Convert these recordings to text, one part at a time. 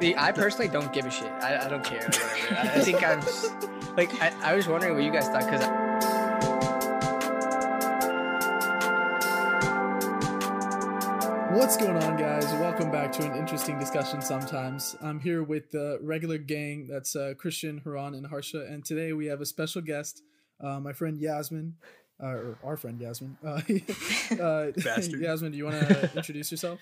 See, I personally don't give a shit. I don't care. I think I'm just, like, I was wondering what you guys thought, because what's going on, guys? Welcome back to an interesting discussion sometimes. I'm here with the regular gang. That's Christian, Haran, and Harsha. And today we have a special guest, my friend Yasmeen, or our friend Yasmeen. Yasmeen, do you want to introduce yourself?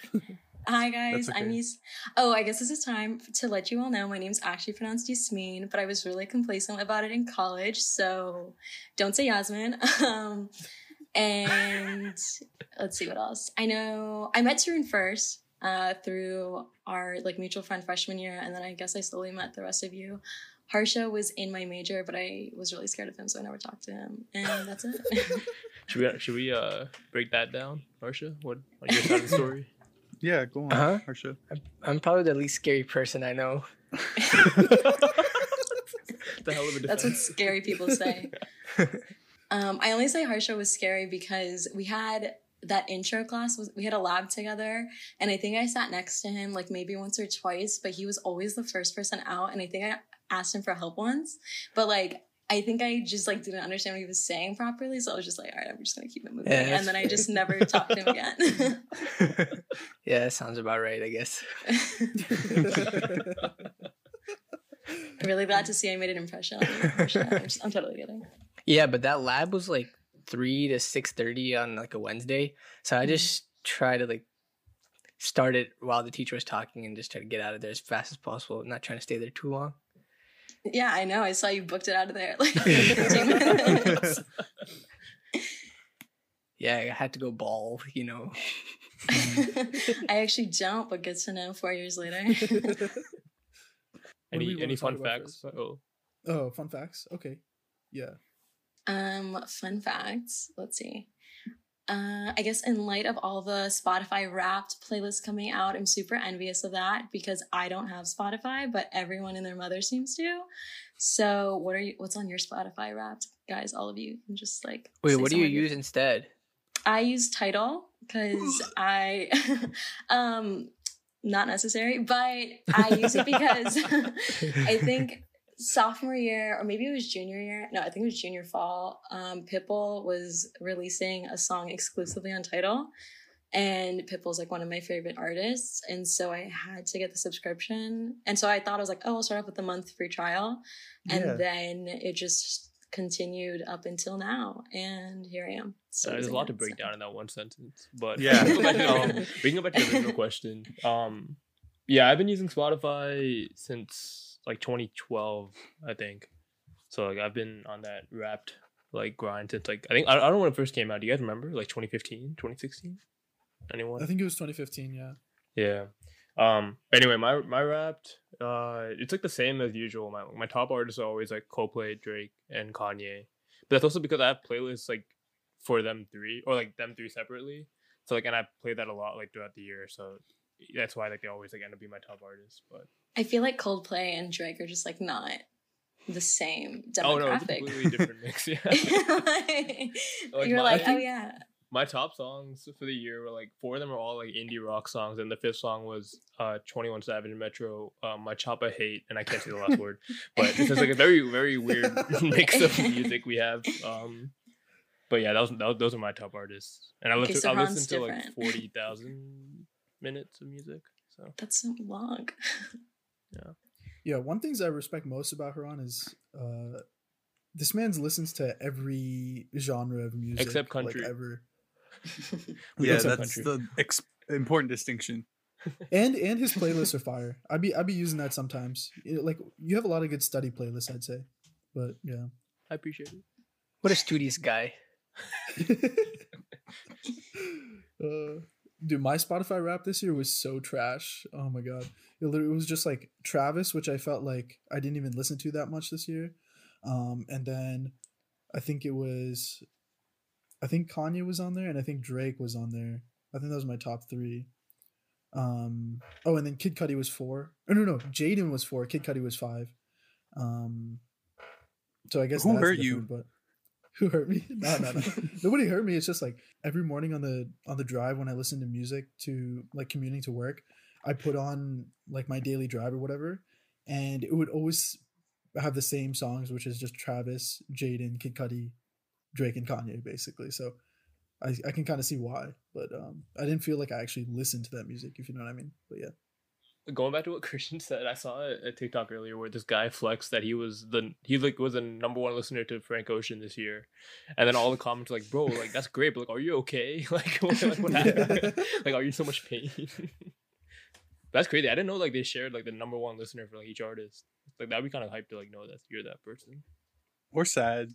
Hi, guys. Okay. I'm Yasmeen. Oh, I guess this is time to let you all know my name's actually pronounced Yasmeen, but I was really complacent about it in college, so don't say Yasmeen. And let's see what else. I know I met Tarun first through our mutual friend freshman year, and then I guess I slowly met the rest of you. Harsha was in my major, but I was really scared of him, so I never talked to him. And that's it. Should we break that down, Harsha? What on your side of the story? Yeah, go on, Harsha. I'm probably the least scary person I know. The hell of a defense. That's what scary people say. I only say Harsha was scary because we had that intro class. We had a lab together, and I think I sat next to him like maybe once or twice, but he was always the first person out, and I think I asked him for help once, but I think I just didn't understand what he was saying properly, so I was just like, all right, I'm just gonna keep it moving, and then I just never talked to him again. Yeah, that sounds about right, I guess. I'm really glad to see I made an impression on you. I'm totally kidding. Yeah, but that lab was 3 to 6:30 on a Wednesday, so I just try to start it while the teacher was talking and just try to get out of there as fast as possible. I'm not trying to stay there too long. Yeah, I know. I saw you booked it out of there. Yeah, I had to go ball, you know. I actually don't, but good to know 4 years later. Any fun facts? Oh, fun facts? Okay. Yeah. Fun facts. Let's see. I guess in light of all the Spotify Wrapped playlists coming out, I'm super envious of that because I don't have Spotify, but everyone and their mother seems to. So what's on your Spotify Wrapped, guys? All of you can just wait, what do you use instead? I use Tidal because I, not necessary, but I use it because I think sophomore year, or maybe it was junior year. No, I think it was junior fall. Pitbull was releasing a song exclusively on Tidal, and Pitbull's one of my favorite artists, and so I had to get the subscription. And so I thought I was I'll start off with a month free trial, and then it just continued up until now, and here I am. So there's a lot to break down in that one sentence, but yeah. We can go back to the original question. Yeah, I've been using Spotify since 2012, I think. So I've been on that Wrapped grind since I think I don't know when it first came out. Do you guys remember 2015, 2016? Anyone? I think it was 2015. Yeah. Anyway, my Wrapped, it's the same as usual. My top artists are always Coldplay, Drake, and Kanye. But that's also because I have playlists for them three, or them three separately. So and I play that a lot throughout the year. So that's why they always end up being my top artists, but. I feel Coldplay and Drake are just not the same demographic. Oh no, it's a completely different mix. Yeah, you're oh yeah. My top songs for the year were four of them are all indie rock songs, and the fifth song was 21 Savage Metro, My Chop I Hate, and I can't say the last word. But it's just a very very weird mix of music we have. But yeah, those are my top artists, and I listened to 40,000 minutes of music. So that's so long. Yeah, one thing I respect most about Haran is this man listens to every genre of music except country ever. Yeah, that's country. The important distinction. And his playlists are fire. I'd be using that sometimes. You have a lot of good study playlists, I'd say. But yeah, I appreciate it. What a studious guy. Dude, my Spotify Wrapped this year was so trash. Oh my god, it literally was just Travis, which I felt I didn't even listen to that much this year, and then I think Kanye was on there, and I think Drake was on there. I think that was my top three. Oh, and then Kid Cudi was four. Oh, no, Jaden was four. Kid Cudi was five. So I guess who hurt you? But who hurt me? No. Nobody hurt me. It's just every morning on the drive when I listen to music to commuting to work, I put on like my daily drive or whatever, and it would always have the same songs, which is just Travis, Jaden, Kid Cudi, Drake, and Kanye, basically. So I can kind of see why, but I didn't feel like I actually listened to that music, if you know what I mean. But yeah. Going back to what Christian said, I saw a TikTok earlier where this guy flexed that he was the number one listener to Frank Ocean this year, and then all the comments were like, "Bro, like that's great, but like, are you okay? Like what happened? Like, are you in so much pain?" That's crazy. I didn't know like they shared like the number one listener for like each artist. Like that'd be kind of hype to like know that you're that person. Or sad.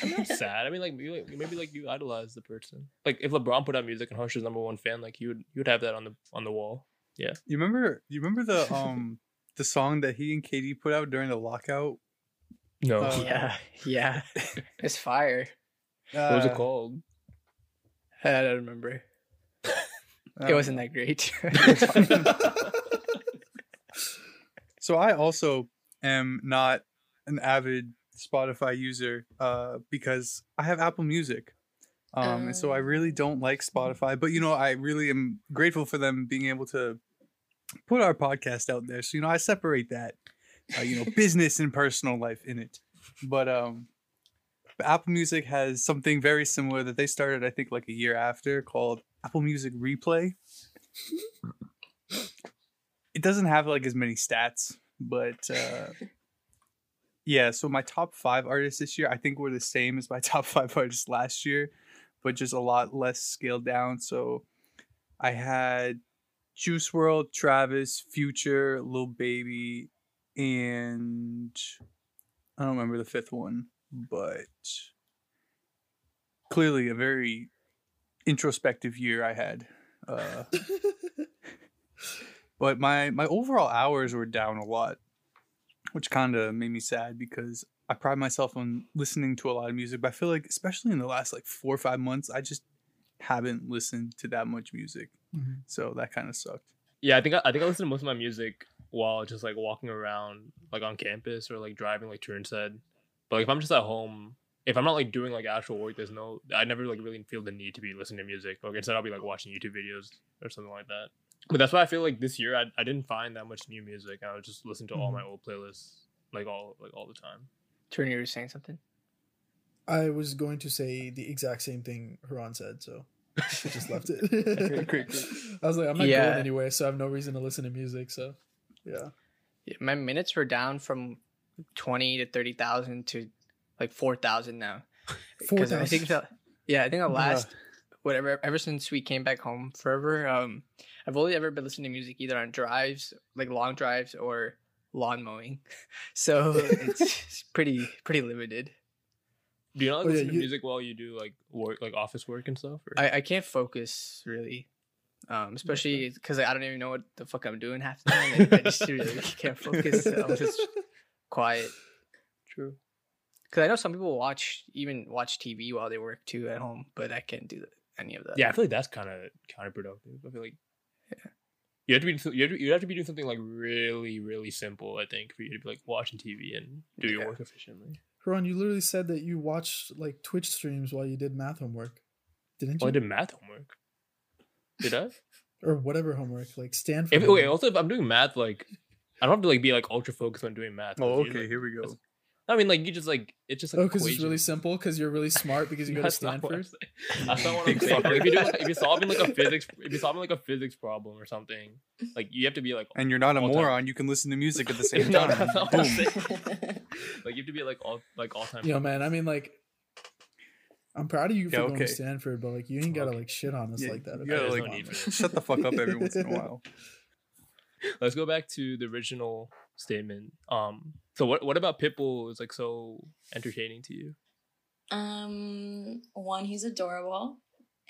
I'm not sad. I mean, like maybe you idolize the person. Like if LeBron put out music and Harsha's number one fan, like you would have that on the wall. Yeah, you remember the song that he and KD put out during the lockout? No. Yeah, it's fire. What was it called? I don't remember. It wasn't that great. So I also am not an avid Spotify user because I have Apple Music. And so I really don't like Spotify, but you know, I really am grateful for them being able to put our podcast out there. So, you know, I separate that, business and personal life in it. But Apple Music has something very similar that they started, I think, like a year after, called Apple Music Replay. It doesn't have like as many stats, but yeah. So my top 5 artists this year, I think, were the same as my top 5 artists last year, but just a lot less scaled down. So I had Juice World, Travis, Future, Lil Baby, and I don't remember the 5th one, but clearly a very introspective year I had. But my overall hours were down a lot, which kind of made me sad because I pride myself on listening to a lot of music, but I feel like, especially in the last like 4 or 5 months, I just haven't listened to that much music. Mm-hmm. So that kind of sucked. Yeah, I think I listened to most of my music while just like walking around like on campus or like driving, like Tarun said. But like, if I'm just at home, if I'm not like doing like actual work, I never like really feel the need to be listening to music. Like instead, I'll be like watching YouTube videos or something like that. But that's why I feel like this year I didn't find that much new music. I was just listening to all my old playlists all the time. Tarun, you were saying something? I was going to say the exact same thing Haran said, so I just left it. Great. I was like, I'm not going anywhere, so I have no reason to listen to music. So yeah, my minutes were down from 20 to 30,000 to like 4,000 now. 4,000. I think the last. Yeah. Whatever, ever since we came back home forever, I've only ever been listening to music either on drives, like long drives, or lawn mowing. So it's pretty limited. Do you not listen to music while you do like work, like office work and stuff? Or? I can't focus really, especially because I don't even know what the fuck I'm doing half the time. I just really can't focus. I'm just quiet. True. Because I know some people watch TV while they work too at home, but I can't do that. Any of that. Yeah, I feel like that's kind of counterproductive. I feel like you have to be doing something like really, really simple, I think, for you to be like watching TV and do your work efficiently. Haran, you literally said that you watched like Twitch streams while you did math homework, didn't you? Well, I did math homework. Did I? Or whatever homework, like Stanford. Also, if I'm doing math, like I don't have to like be like ultra focused on doing math. Oh, okay, like, here we go. I mean, like, you just, like, it's just, like, because it's really simple, because you're really smart, because you go to Stanford? That's not what I'm saying. Like, if you're solving, like, a physics problem or something, like, you have to be, like... And you're not a moron, you can listen to music at the same time. Like, you have to be, like, all-time... Yo, man, I mean, like, I'm proud of you for going to Stanford, but, like, you ain't gotta, like, shit on us like that. You gotta, like, shut the fuck up every once in a while. Let's go back to the original statement. So what about Pitbull is like so entertaining to you? One, he's adorable,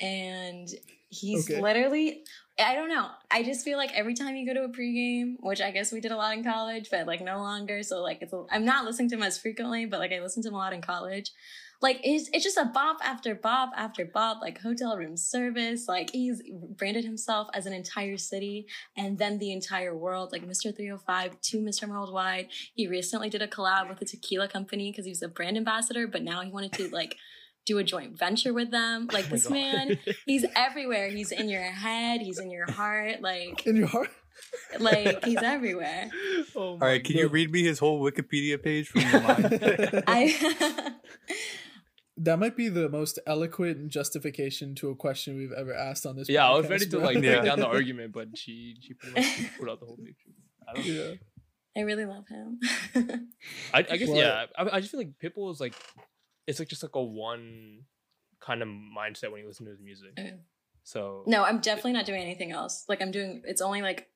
and he's literally, I don't know. I just feel like every time you go to a pregame, which I guess we did a lot in college, but like no longer. So like I'm not listening to him as frequently, but like I listened to him a lot in college. Like it's just a bop after bop after bop, like hotel room service. Like he's branded himself as an entire city and then the entire world, like Mr. 305 to Mr. Worldwide. He recently did a collab with a tequila company because he was a brand ambassador, but now he wanted to like do a joint venture with them. Like, this man, he's everywhere. He's in your head. He's in your heart. Like, in your heart? Like, he's everywhere. Oh, all right. Can you read me his whole Wikipedia page from your mind? That might be the most eloquent justification to a question we've ever asked on this podcast. Yeah, I was ready to like break down the argument, but she pretty much put out the whole picture. I don't know. I really love him. I guess, well, yeah. I just feel like Pitbull is like, it's like just like a one kind of mindset when you listen to his music. So no, I'm definitely not doing anything else. Like it's only like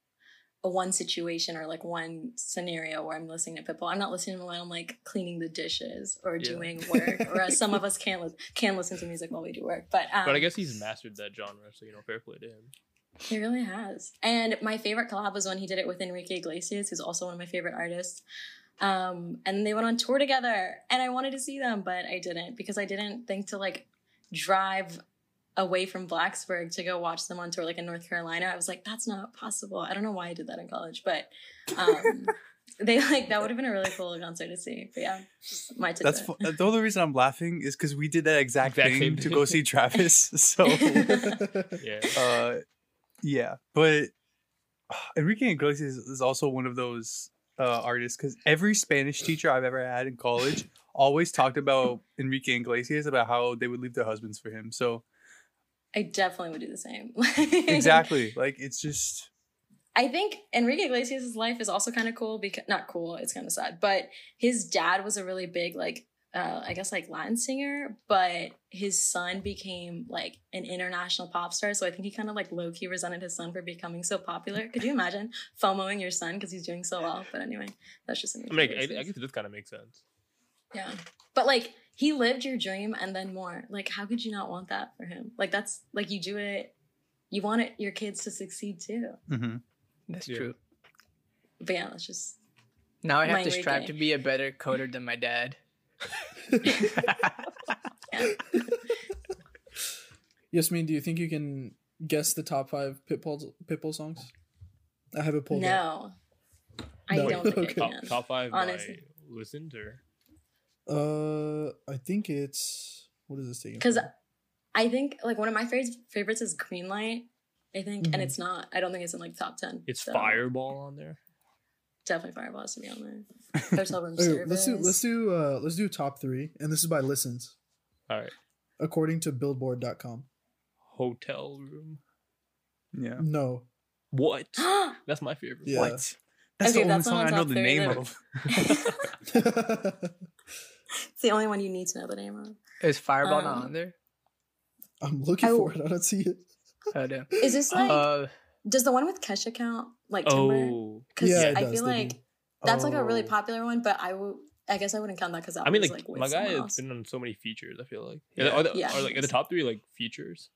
a one situation or like one scenario where I'm listening to Pitbull. I'm not listening to him when I'm like cleaning the dishes or doing work. Or some of us can listen to music while we do work. But I guess he's mastered that genre, so fair play to him. He really has. And my favorite collab was when he did it with Enrique Iglesias, who's also one of my favorite artists. And they went on tour together, and I wanted to see them, but I didn't, because I didn't think to like drive away from Blacksburg to go watch them on tour, like in North Carolina. I was like, that's not possible. I don't know why I did that in college, but they like, that would have been a really cool concert to see. But yeah, just my tidbit. The only reason I'm laughing is because we did that exact thing to go see Travis. So yeah, but Enrique Iglesias is also one of those artists, because every Spanish teacher I've ever had in college always talked about Enrique Iglesias, about how they would leave their husbands for him. So I definitely would do the same. Exactly. Like, it's just, I think Enrique Iglesias' life is also kind of cool, because not cool, it's kind of sad, but his dad was a really big like I guess like Latin singer, but his son became like an international pop star. So I think he kind of like low-key resented his son for becoming so popular. Could you imagine FOMOing your son because he's doing so well? But anyway, that's just amazing. I mean, I guess it does kind of make sense. Yeah. But like, he lived your dream and then more. Like, how could you not want that for him? Like, that's like, you do it, you want it, your kids to succeed too. Mm-hmm. That's true. But yeah, that's just. Now I have to strive to be a better coder than my dad. Yasmeen, do you think you can guess the top 5 Pitbull songs? I have it pulled up. No, I don't think I can. Top 5 honestly. I listened, or I think it's, what is this taking? Because I think like one of my favorites is Greenlight, I think, and it's not. I don't think it's in like top 10. It's so. Fireball on there. Definitely Fireballs to be on there. Hotel Room Service. Let's do top 3, and this is by listens. All right. According to Billboard.com. Hotel Room. Yeah. No. What? That's my favorite. Yeah. What? That's the only song I know the name of. It's the only one you need to know the name of. Is Fireball not on there? I'm looking for it. I don't see it. Oh damn. Is this like? Does the one with Kesha count? Like Timber? Because I feel like that's like a really popular one, but I guess I wouldn't count that because I mean, like my guy has been on so many features. I feel like are like the top 3 like features.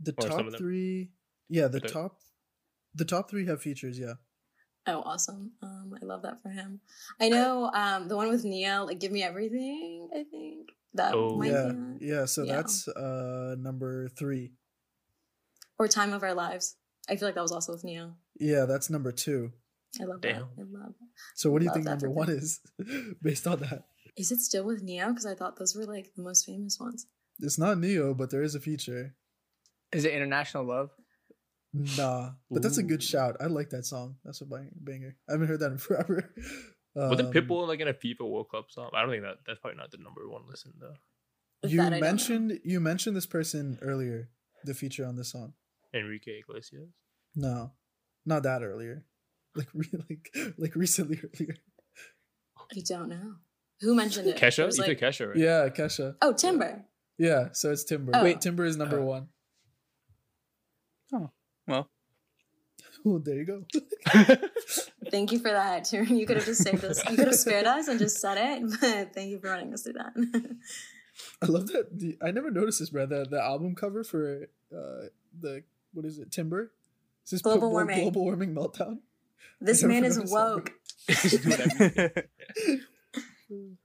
The top 3 have features. Yeah. Oh, awesome! I love that for him. I know the one with Ne-Yo, like "Give Me Everything." I think that might be. Yeah. So that's number 3. Or "Time of Our Lives." I feel like that was also with Ne-Yo. Yeah, that's number 2. I love that. I love that. So what do you think number 1 is based on that? Is it still with Ne-Yo? Because I thought those were like the most famous ones. It's not Ne-Yo, but there is a feature. Is it International Love? Nah, but that's a good shout. I like that song. That's a banger. I haven't heard that in forever. Wasn't Pitbull like in a FIFA World Cup song? I don't think that's probably not the number 1 listen though. You mentioned this person earlier, the feature on this song. Enrique Iglesias? No, not that earlier. Like recently earlier. I don't know. Who mentioned it? Kesha? You said Kesha, right? Yeah, Kesha. Oh, Timber. Yeah, so it's Timber. Oh. Wait, Timber is number 1. Oh, well. Oh, there you go. Thank you for that, Tarun. You could have just saved us. You could have spared us and just said it, but thank you for running us through that. I love that. I never noticed this, bro. The album cover for what is it? Timber? Is this global warming meltdown? This man is woke.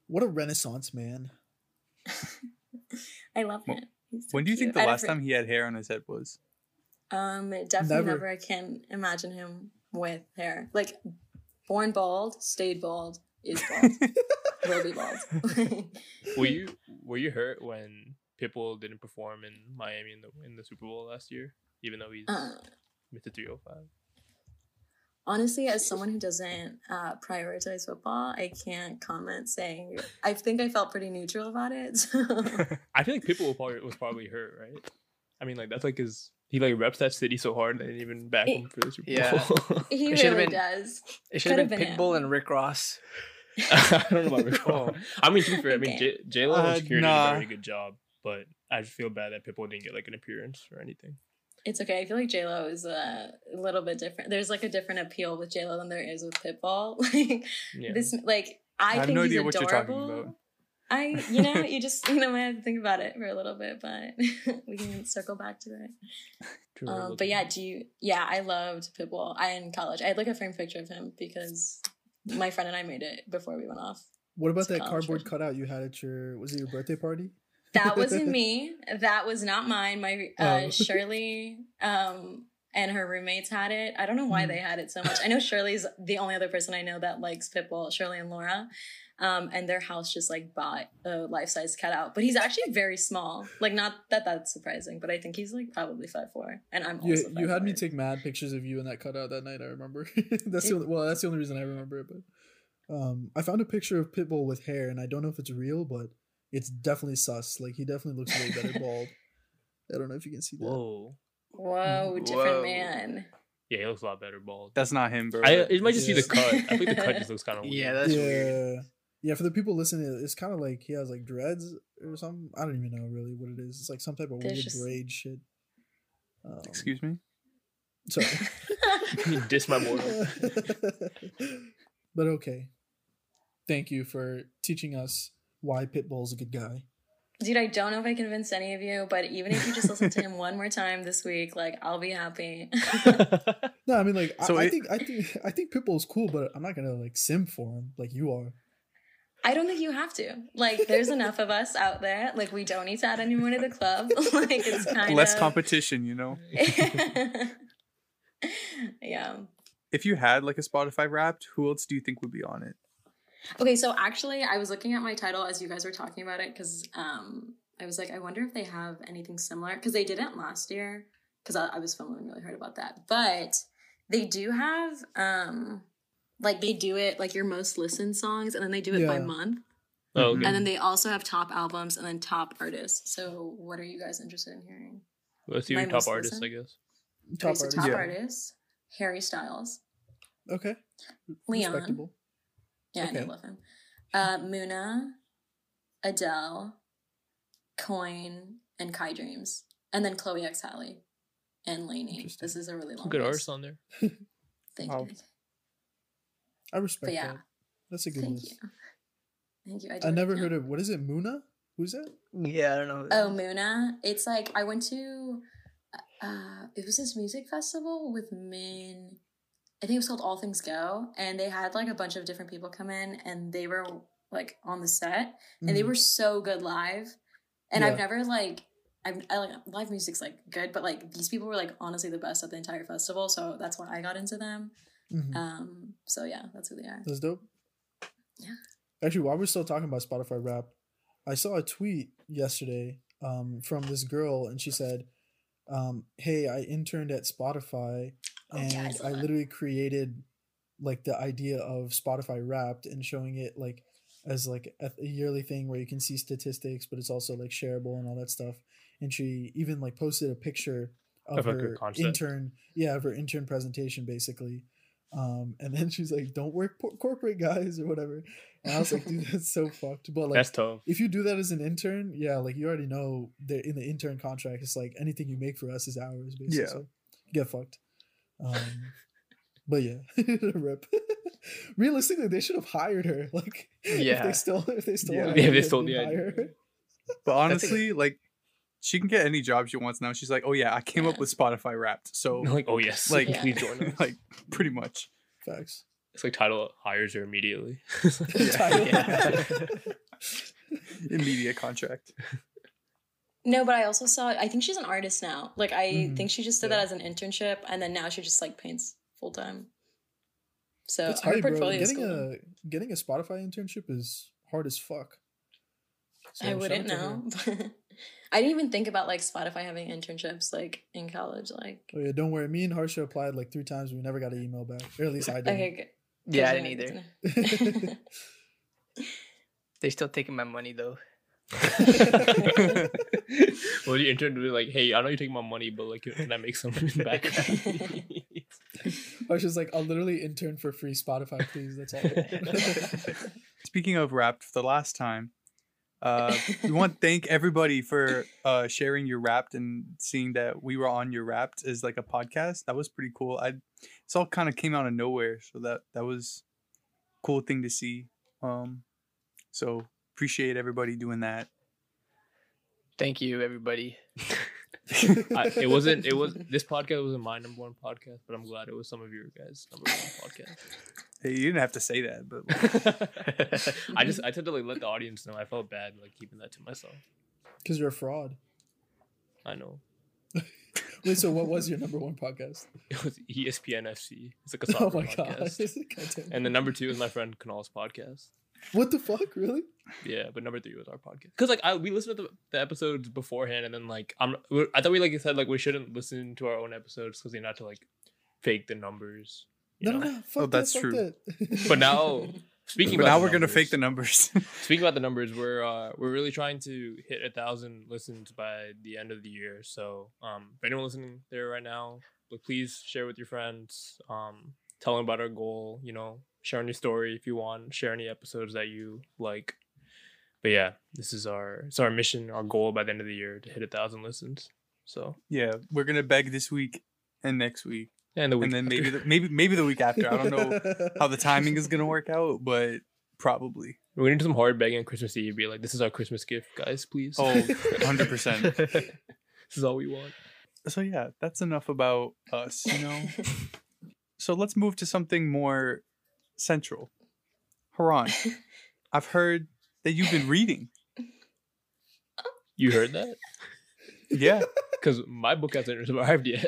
What a renaissance man. I love him. So when do you think the last time he had hair on his head was? Definitely never. I can't imagine him with hair. Like, born bald, stayed bald, is bald. Will be bald. Were you hurt when Pitbull didn't perform in Miami in the Super Bowl last year, even though he's with the 305? Honestly, as someone who doesn't prioritize football, I can't comment saying... I think I felt pretty neutral about it. So. I feel like Pitbull was probably hurt, right? I mean, like, that's like his... He, like, reps that city so hard they didn't even back him for the Super Bowl. He really does. It should have been Pitbull and Rick Ross. I don't know about Rick Ross. I mean, J Lo and security did a very good job, but I just feel bad that Pitbull didn't get, like, an appearance or anything. It's okay. I feel like J Lo is a little bit different. There's like a different appeal with J Lo than there is with Pitbull. Like this, like I think no he's adorable. What you're talking about. I had to think about it for a little bit, but we can circle back to it. But yeah, I loved Pitbull. In college, I had like a framed picture of him because my friend and I made it before we went off. What about that cardboard cutout you had at was it your birthday party? That wasn't me. That was not mine. My Shirley and her roommates had it. I don't know why they had it so much. I know Shirley's the only other person I know that likes Pitbull, Shirley and Laura. And their house just like bought a life-size cutout. But he's actually very small. Like, not that that's surprising, but I think he's like probably 5'4". And I'm also 5'4". You had me take mad pictures of you in that cutout that night, I remember. That's the only reason I remember it. But I found a picture of Pitbull with hair, and I don't know if it's real, but it's definitely sus. Like, he definitely looks way better bald. I don't know if you can see that. Whoa, different man. Yeah, he looks a lot better bald. That's not him, bro. It might just be the cut. I think the cut just looks kind of weird. Yeah, that's weird. Yeah, for the people listening, it's kind of like he has like dreads or something. I don't even know really what it is. It's like some type of weird braid shit. Excuse me? Sorry. You diss my boy. But okay. Thank you for teaching us why Pitbull's a good guy. Dude, I don't know if I convinced any of you, but even if you just listen to him one more time this week, like, I'll be happy. No, I mean, like, so I think Pitbull's cool, but I'm not gonna like simp for him like you are. I don't think you have to. Like, there's enough of us out there. Like, we don't need to add anyone to the club. Like, it's kind of less competition, you know. Yeah. If you had like a Spotify Wrapped, who else do you think would be on it? Okay, so actually, I was looking at my Tidal as you guys were talking about it because I was like, I wonder if they have anything similar because they didn't last year because I was filming and really heard about that. But they do have, like, they do it like your most listened songs and then they do it by month. Oh, okay. And then they also have top albums and then top artists. So what are you guys interested in hearing? Let's hear top artists, I guess. Top artists, Harry Styles. Okay. Leon. Respectable. Yeah, okay. I love him. Muna, Adele, Coin, and Kai Dreams. And then Chloe X Halle and Lainey. This is a really long good artist on there. Thank you. I respect that. That's a good list. Thank you. I never heard of, what is it, Muna? Who's that? Yeah, I don't know. Oh, Muna. It's like, I went to, it was this music festival with Min... I think it was called All Things Go, and they had like a bunch of different people come in, and they were like on the set, and they were so good live. And I've never like, I like live music's like good, but like these people were like honestly the best at the entire festival, so that's why I got into them. Mm-hmm. So yeah, that's who they are. That's dope. Yeah. Actually, while we're still talking about Spotify Rap, I saw a tweet yesterday from this girl, and she said, "Hey, I interned at Spotify." And I literally created like the idea of Spotify Wrapped and showing it like as like a yearly thing where you can see statistics, but it's also like shareable and all that stuff. And she even like posted a picture of her intern. Yeah. Of her intern presentation basically. And then she's like, don't work corporate guys or whatever. And I was like, dude, that's so fucked. But like, that's tough. If you do that as an intern, yeah. Like you already know that in the intern contract, it's like anything you make for us is ours. Basically. Yeah. So get fucked. But yeah, rip. Realistically, they should have hired her. Like, if they still hired her. But honestly, like, she can get any job she wants now. She's like, oh yeah, I came up with Spotify Wrapped. So like, oh yes, like please join us. Like, pretty much. Facts. It's like Tidal hires her immediately. Immediate contract. No, but I also saw, I think she's an artist now. Like, I think she just did that as an internship, and then now she just, like, paints full-time. So that's our portfolio is cool. Getting a Spotify internship is hard as fuck. So I wouldn't know. I didn't even think about like Spotify having internships like in college. Like, oh yeah, don't worry. Me and Harsha applied like 3 times. We never got an email back. Or at least I didn't. Okay, good. Yeah, I didn't either. They're still taking my money though. Well, the intern would be like, hey, I know you're taking my money, but like, can I make something back? I was just like, I'll literally intern for free. Spotify, please. That's all. Speaking of rap, for the last time, we want to thank everybody for sharing your Wrapped and seeing that we were on your Wrapped as like a podcast. That was pretty cool. It's all kind of came out of nowhere, so that was a cool thing to see. So appreciate everybody doing that. Thank you, everybody. This podcast wasn't my #1 podcast, but I'm glad it was some of your guys' #1 podcast. Hey, you didn't have to say that, but like, I tend to like let the audience know. I felt bad like keeping that to myself. Because you're a fraud. I know. Wait, so what was your #1 podcast? It was ESPN FC. It's like a soccer podcast. God. And the #2 is my friend Kanal's podcast. What the fuck, really? Yeah, but #3 was our podcast. Because like we listened to the episodes beforehand, and then like I thought we like said like we shouldn't listen to our own episodes because they're not to like fake the numbers. No. Fuck that's true. That. But now, we're gonna fake the numbers. Speaking about the numbers, we're really trying to hit 1,000 listens by the end of the year. So, if anyone listening there right now, please share with your friends. Tell them about our goal. You know, share any story if you want. Share any episodes that you like. But yeah, this is our mission, our goal by the end of the year to hit 1,000 listens. So yeah, we're gonna beg this week and next week. And then maybe the week after. I don't know how the timing is gonna work out, but probably we need some hard begging on Christmas Eve. Be like, this is our Christmas gift, guys. Please. Oh, 100%. This is all we want. So yeah, that's enough about us, you know. So let's move to something more central. Haran, I've heard that you've been reading. You heard that? Yeah. Because my book hasn't arrived yet.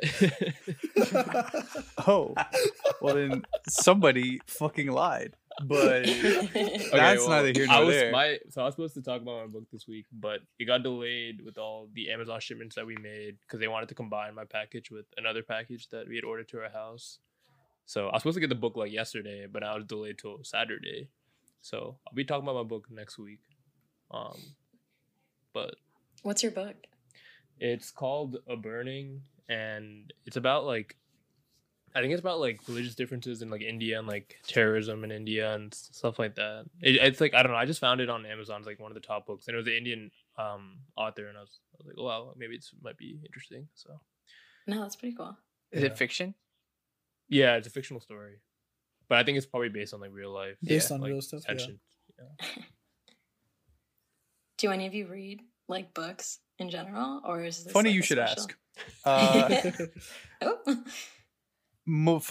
Oh. Well, then somebody fucking lied. But neither here nor there. So I was supposed to talk about my book this week, but it got delayed with all the Amazon shipments that we made because they wanted to combine my package with another package that we had ordered to our house. So I was supposed to get the book like yesterday, but I was delayed till Saturday. So I'll be talking about my book next week. But what's your book? It's called A Burning, and it's about like, I think it's about like religious differences in like India and like terrorism in India and stuff like that. It's like, I don't know. I just found it on Amazon. It's like one of the top books, and it was an Indian author, and I was like, wow, maybe it might be interesting. So, no, that's pretty cool. Is it fiction? Yeah, it's a fictional story, but I think it's probably based on like real life, based on real stuff. Tension. Yeah. Do any of you read like books in general, or is this funny? Like, you should ask. For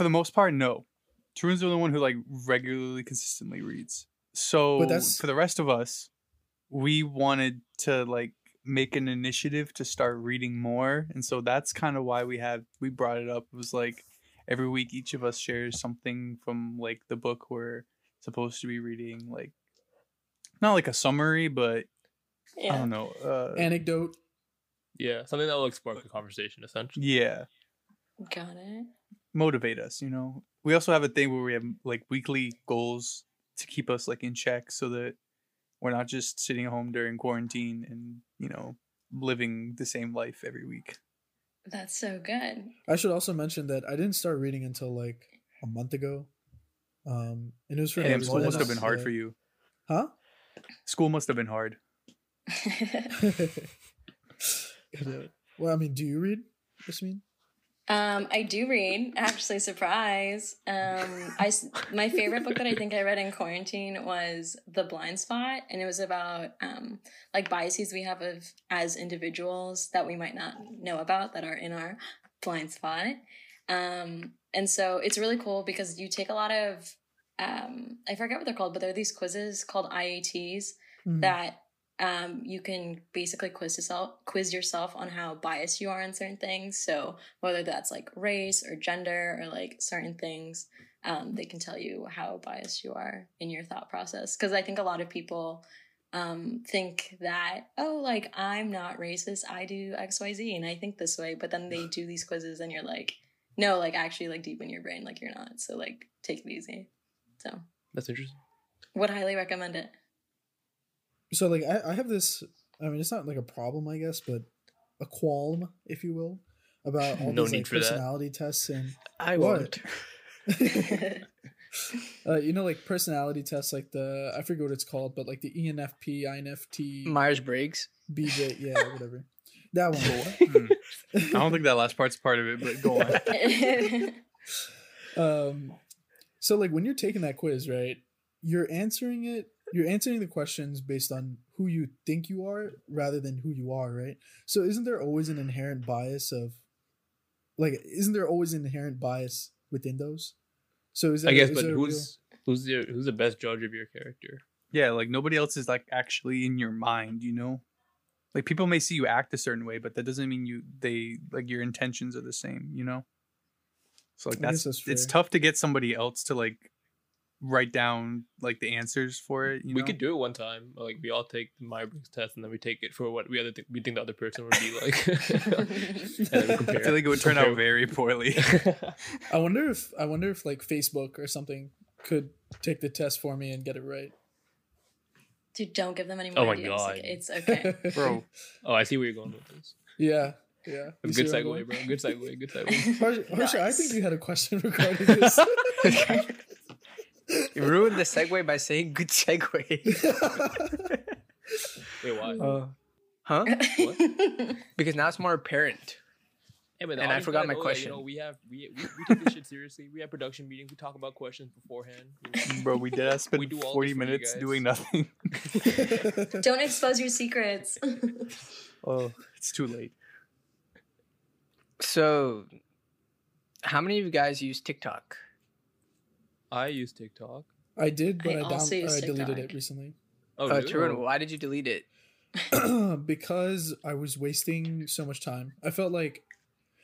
the most part, no. Tarun's the only one who like regularly, consistently reads. So for the rest of us, we wanted to like make an initiative to start reading more, and so that's kind of why we brought it up. It was like every week, each of us shares something from like the book we're supposed to be reading, like not like a summary, but. Yeah. I don't know. Anecdote. Yeah, something that will spark a conversation, essentially. Yeah. Got it. Motivate us, you know. We also have a thing where we have like weekly goals to keep us like in check, so that we're not just sitting home during quarantine and, you know, living the same life every week. That's so good. I should also mention that I didn't start reading until like a month ago. And it was for school must have been hard for you. Huh? School must have been hard. Well, I mean, do you read, Yasmeen? I do read, actually. Surprise. My favorite book that I think I read in quarantine was The Blind Spot, and it was about like biases we have as individuals that we might not know about that are in our blind spot, and so it's really cool because you take a lot of I forget what they're called, but there are these quizzes called IATs that you can basically quiz yourself on how biased you are on certain things. So whether that's like race or gender or like certain things, They can tell you how biased you are in your thought process. Because I think a lot of people think that, oh, like, I'm not racist, I do XYZ and I think this way, but then they do these quizzes and you're like, no, like, actually, like, deep in your brain, like, you're not. So, like, take it easy. So that's interesting. Would highly recommend it. So, like, I have this, I mean, it's not like a problem, I guess, but a qualm, if you will, about all these, like, personality tests and I won't. You know, like, personality tests, like the, I forget what it's called, but like the ENFP, INFT, Myers-Briggs, BJ, yeah, whatever. That one. I don't think that last part's part of it, but go on. So, like, when you're taking that quiz, right, you're answering the questions based on who you think you are rather than who you are, right? So isn't there always an inherent bias of, like, within those? So is that, I guess, but who's the best judge of your character? Yeah, like, nobody else is, like, actually in your mind, you know? Like, people may see you act a certain way, but that doesn't mean your intentions are the same, you know? So, like, that's it's tough to get somebody else to, like, write down, like, the answers for it, you know? We could do it one time, like, we all take the Myers-Briggs test and then we take it for what we think the other person would be like. I feel like it would turn out very poorly. I wonder if like Facebook or something could take the test for me and get it right. Dude, don't give them any more ideas. God, like, it's okay. Bro, I see where you're going with this. Yeah. Good segue, bro. Harsha, nice. I think you had a question regarding this. You ruined the segue by saying good segue. Wait, why? Huh? What? Because now it's more apparent. Hey, and I forgot my question. Like, you know, we take this shit seriously. We have production meetings. We talk about questions beforehand. You know? Bro, we did. I spent 40 minutes doing nothing. Don't expose your secrets. Oh, it's too late. So, how many of you guys use TikTok? I use TikTok. I did, but I deleted it recently. Oh, Tarun, why did you delete it? Because I was wasting so much time. I felt like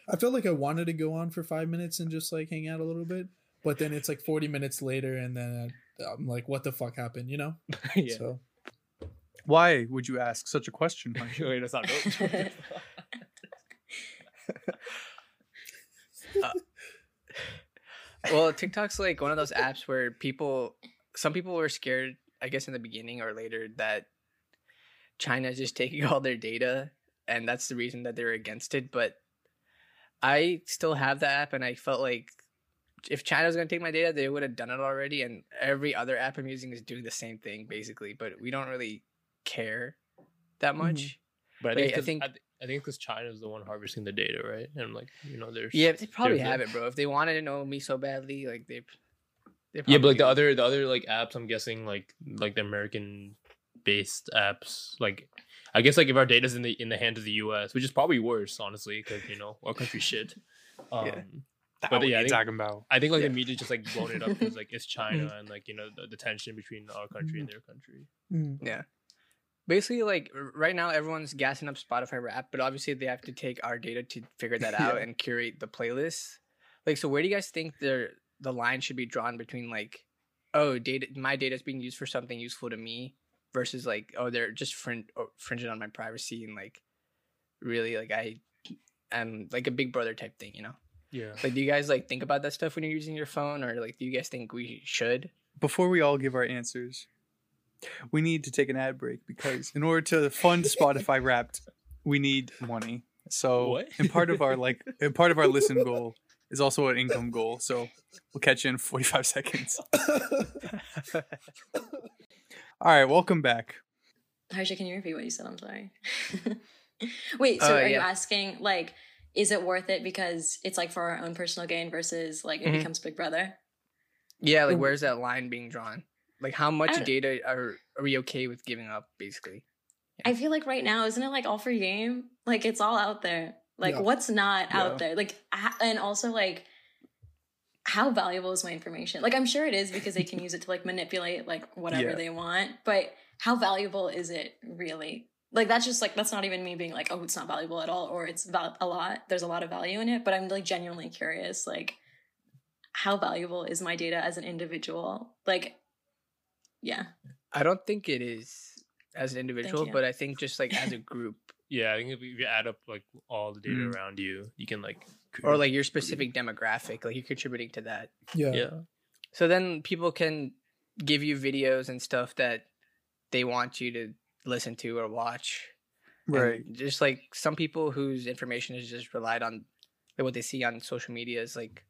I wanted to go on for 5 minutes and just, like, hang out a little bit, but then it's like 40 minutes later and then I'm like, what the fuck happened, you know? Yeah. So, why would you ask such a question? Wait, that's not good. Well, TikTok's like one of those apps where some people were scared, I guess, in the beginning or later, that China's just taking all their data, and that's the reason that they're against it. But I still have the app, and I felt like if China was going to take my data, they would have done it already. And every other app I'm using is doing the same thing, basically. But we don't really care that much. Mm-hmm. But I think because China is the one harvesting the data, right? And, like, you know, there's... Yeah, they probably have it, bro. If they wanted to know me so badly, like, they probably... Yeah, but, like, the other like, apps, I'm guessing, like the American-based apps, like, I guess, like, if our data's in the hands of the U.S., which is probably worse, honestly, because, you know, our country shit. Yeah. But, yeah, I think the media just, like, blown it up because, like, it's China and, like, you know, the tension between our country and their country. Mm. Yeah. Basically, like, right now, everyone's gassing up Spotify Wrapped, but obviously they have to take our data to figure that out and curate the playlists. Like, so where do you guys think the line should be drawn between, like, oh, data, my data is being used for something useful to me versus, like, oh, they're just fringing on my privacy and, like, really, like, I am, like, a big brother type thing, you know? Yeah. Like, do you guys, like, think about that stuff when you're using your phone, or, like, do you guys think we should? Before we all give our answers... We need to take an ad break because in order to fund Spotify Wrapped, we need money. So, what? And part of our listen goal is also an income goal. So we'll catch you in 45 seconds. All right, welcome back. Harsha, can you repeat what you said? I'm sorry. Wait, so are you asking, like, is it worth it because it's, like, for our own personal gain versus, like, it becomes Big Brother? Yeah, like, where's that line being drawn? Like, how much data are we okay with giving up, basically? Yeah. I feel like right now, isn't it, like, all for game? Like, it's all out there. Like, what's not out there? Like, and also, like, how valuable is my information? Like, I'm sure it is because they can use it to, like, manipulate, like, whatever they want. But how valuable is it really? Like, that's just, like, that's not even me being like, oh, it's not valuable at all, or it's a lot. There's a lot of value in it. But I'm, like, genuinely curious, like, how valuable is my data as an individual? Like, yeah. I don't think it is as an individual, but I think just like as a group. Yeah, I think if you add up like all the data around you, you can like... Or like your specific demographic, like you're contributing to that. Yeah. Yeah. So then people can give you videos and stuff that they want you to listen to or watch. Right. And just like some people whose information is just relied on like what they see on social media is like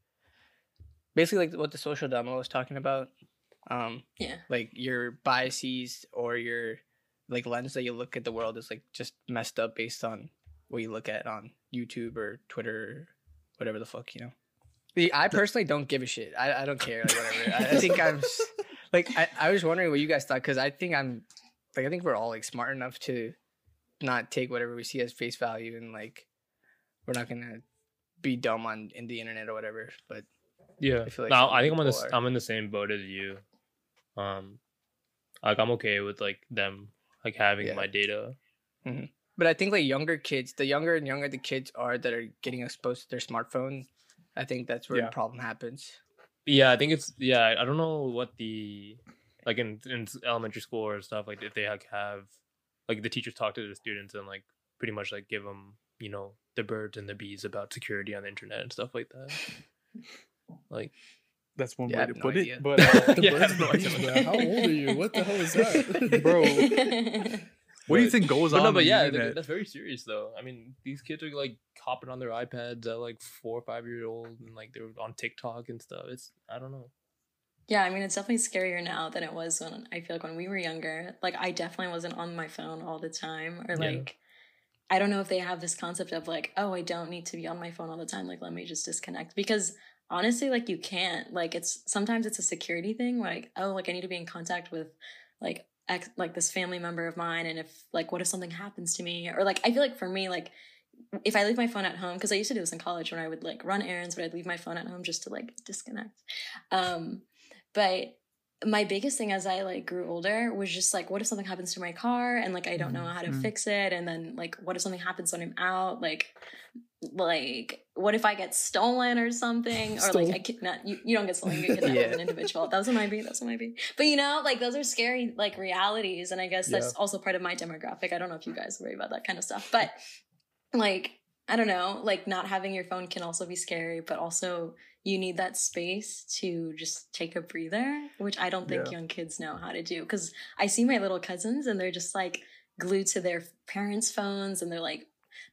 basically like what the social demo was talking about. Yeah. Like your biases or your like lens that you look at the world is like just messed up based on what you look at on YouTube or Twitter or whatever the fuck, you know. I personally don't give a shit. I don't care. Like whatever. I think I'm like I was wondering what you guys thought, because I think I'm like, I think we're all like smart enough to not take whatever we see as face value, and like we're not gonna be dumb on in the internet or whatever. But yeah, I feel like I think I'm in the same boat as you. Like I'm okay with like them like having my data. Mm-hmm. But I think like younger kids, the younger and younger the kids are that are getting exposed to their smartphone, I think that's where the problem happens. Yeah, I think it's, I don't know what the, like in elementary school or stuff, like if they have, like the teachers talk to the students and like pretty much like give them, you know, the birds and the bees about security on the internet and stuff like that. Like, that's one way to put it. But the birds and the bees, bro, how old are you? What the hell is that? Bro. What do you think goes on? No, but yeah, that's very serious though. I mean, these kids are like hopping on their iPads at like 4 or 5 years old, and like they're on TikTok and stuff. It's, I don't know. Yeah, I mean, it's definitely scarier now than it was when I feel like when we were younger. Like, I definitely wasn't on my phone all the time, or like, I don't know if they have this concept of like, oh, I don't need to be on my phone all the time. Like, let me just disconnect, because honestly, like, you can't. Like, it's sometimes it's a security thing. Like, oh, like I need to be in contact with like. Like this family member of mine, and if like what if something happens to me, or like I feel like for me, like if I leave my phone at home, because I used to do this in college when I would like run errands, but I'd leave my phone at home just to like disconnect. But my biggest thing as I like grew older was just like, what if something happens to my car and like I don't know how to fix it, and then like what if something happens when I'm out, like what if I get stolen or something, or like I kidnapped, you don't get stolen, you get kidnapped as an individual. That was what might be. But you know, like those are scary like realities, and I guess that's also part of my demographic. I don't know if you guys worry about that kind of stuff, but like I don't know, like not having your phone can also be scary, but also you need that space to just take a breather, which I don't think young kids know how to do, because I see my little cousins and they're just like glued to their parents' phones, and they're like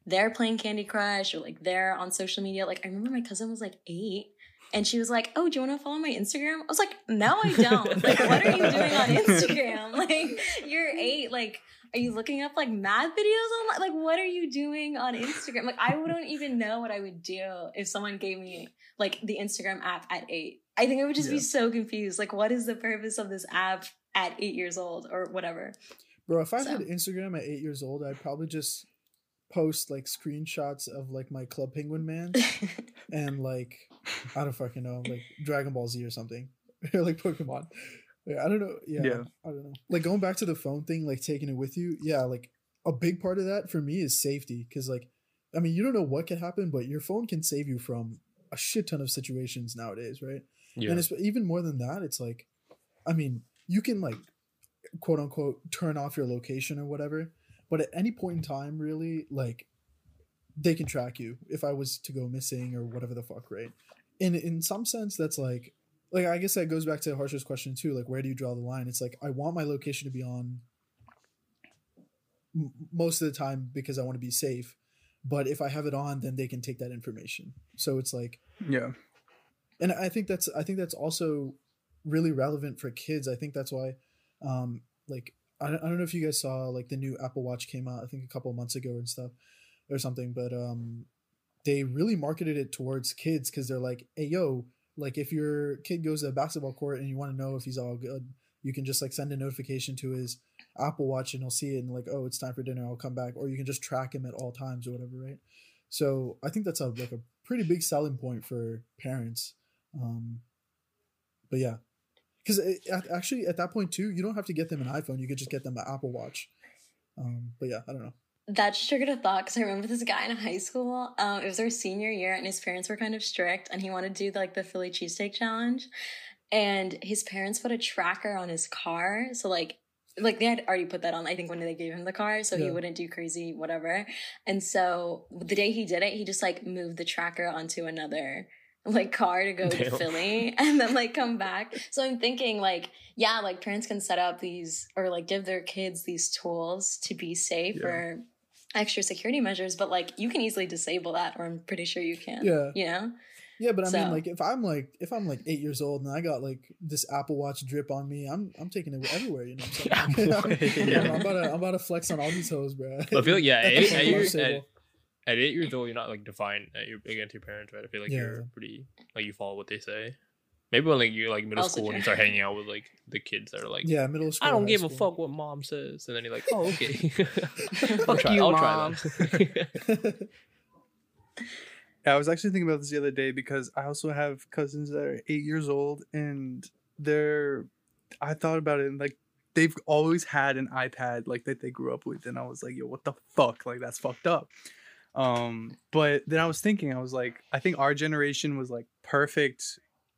they're playing Candy Crush, or like they're on social media. Like I remember my cousin was like 8 and she was like, oh, do you want to follow my Instagram? I was like, no, I don't. Like, what are you doing on Instagram? Like, you're 8. Like, are you looking up like math videos online? Like, what are you doing on Instagram? Like, I wouldn't even know what I would do if someone gave me like the Instagram app at 8. I think I would just be so confused. Like, what is the purpose of this app at 8 years old or whatever? Bro, if I had Instagram at 8 years old, I'd probably just post like screenshots of like my Club Penguin man and like I don't fucking know, like Dragon Ball Z or something, or like Pokemon. Like, I don't know. I don't know. Like going back to the phone thing, like taking it with you. Yeah, like a big part of that for me is safety, because like I mean you don't know what could happen, but your phone can save you from a shit ton of situations nowadays, right? Yeah. And it's even more than that. It's like, I mean, you can like quote unquote turn off your location or whatever. But at any point in time, really, like, they can track you if I was to go missing or whatever the fuck, right? And in some sense, that's like, I guess that goes back to Harsha's question too. Like, where do you draw the line? It's like, I want my location to be on most of the time because I want to be safe. But if I have it on, then they can take that information. So it's like, yeah. And I think that's also really relevant for kids. I think that's why, like, I don't know if you guys saw like the new Apple Watch came out, I think a couple of months ago and stuff or something, but they really marketed it towards kids, because they're like, hey, yo, like if your kid goes to a basketball court and you want to know if he's all good, you can just like send a notification to his Apple Watch and he'll see it and like, oh, it's time for dinner, I'll come back. Or you can just track him at all times or whatever, right? So I think that's a pretty big selling point for parents. But yeah. Because actually, at that point, too, you don't have to get them an iPhone. You could just get them an Apple Watch. But yeah, I don't know. That's triggered a thought because I remember this guy in high school. It was our senior year and his parents were kind of strict and he wanted to do the Philly cheesesteak challenge. And his parents put a tracker on his car. So like they had already put that on, I think, when they gave him the car, so he wouldn't do crazy whatever. And so the day he did it, he just moved the tracker onto another car to go to Philly and then come back. So I'm thinking parents can set up these or give their kids these tools to be safe or extra security measures, but you can easily disable that, or I'm pretty sure you can. Yeah. You know? Yeah, but I mean, if I'm 8 years old and I got this Apple Watch drip on me, I'm taking it everywhere, you know what I'm saying? I'm about to flex on all these hoes, bro. I feel at 8 years old, you're not defiant against your parents, right? I feel you're pretty you follow what they say. Maybe when you're middle school and you start hanging out with the kids that are middle school. I don't give a fuck what mom says, and then you're like, oh, okay, I'll try that. I was actually thinking about this the other day because I also have cousins that are 8 years old, and I thought about it, and they've always had an iPad that they grew up with, and I was like, yo, what the fuck? That's fucked up. But then I was thinking, I was like, I think our generation was perfect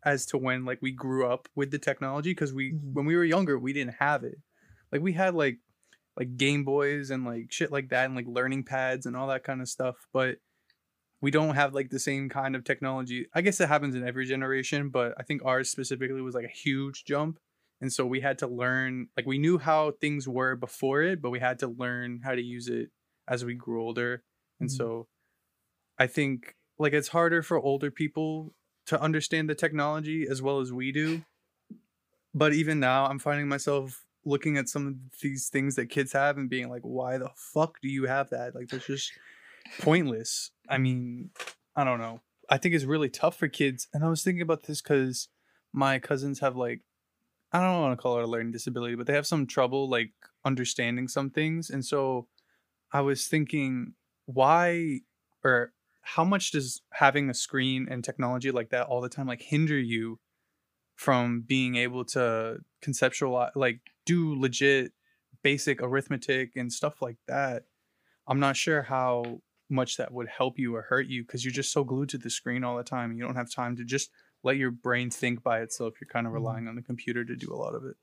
as to when we grew up with the technology, because when we were younger, we didn't have it. We had Game Boys and shit like that, and learning pads and all that kind of stuff, but we don't have the same kind of technology. I guess it happens in every generation, but I think ours specifically was a huge jump. And so we had to learn, we knew how things were before it, but we had to learn how to use it as we grew older. And so I think it's harder for older people to understand the technology as well as we do. But even now I'm finding myself looking at some of these things that kids have and being why the fuck do you have that? That's just pointless. I mean, I don't know. I think it's really tough for kids. And I was thinking about this because my cousins have I don't want to call it a learning disability, but they have some trouble understanding some things. And so I was thinking, why or how much does having a screen and technology like that all the time hinder you from being able to conceptualize, do legit basic arithmetic and stuff like that? I'm not sure how much that would help you or hurt you, because you're just so glued to the screen all the time and you don't have time to just let your brain think by itself. You're kind of relying on the computer to do a lot of it.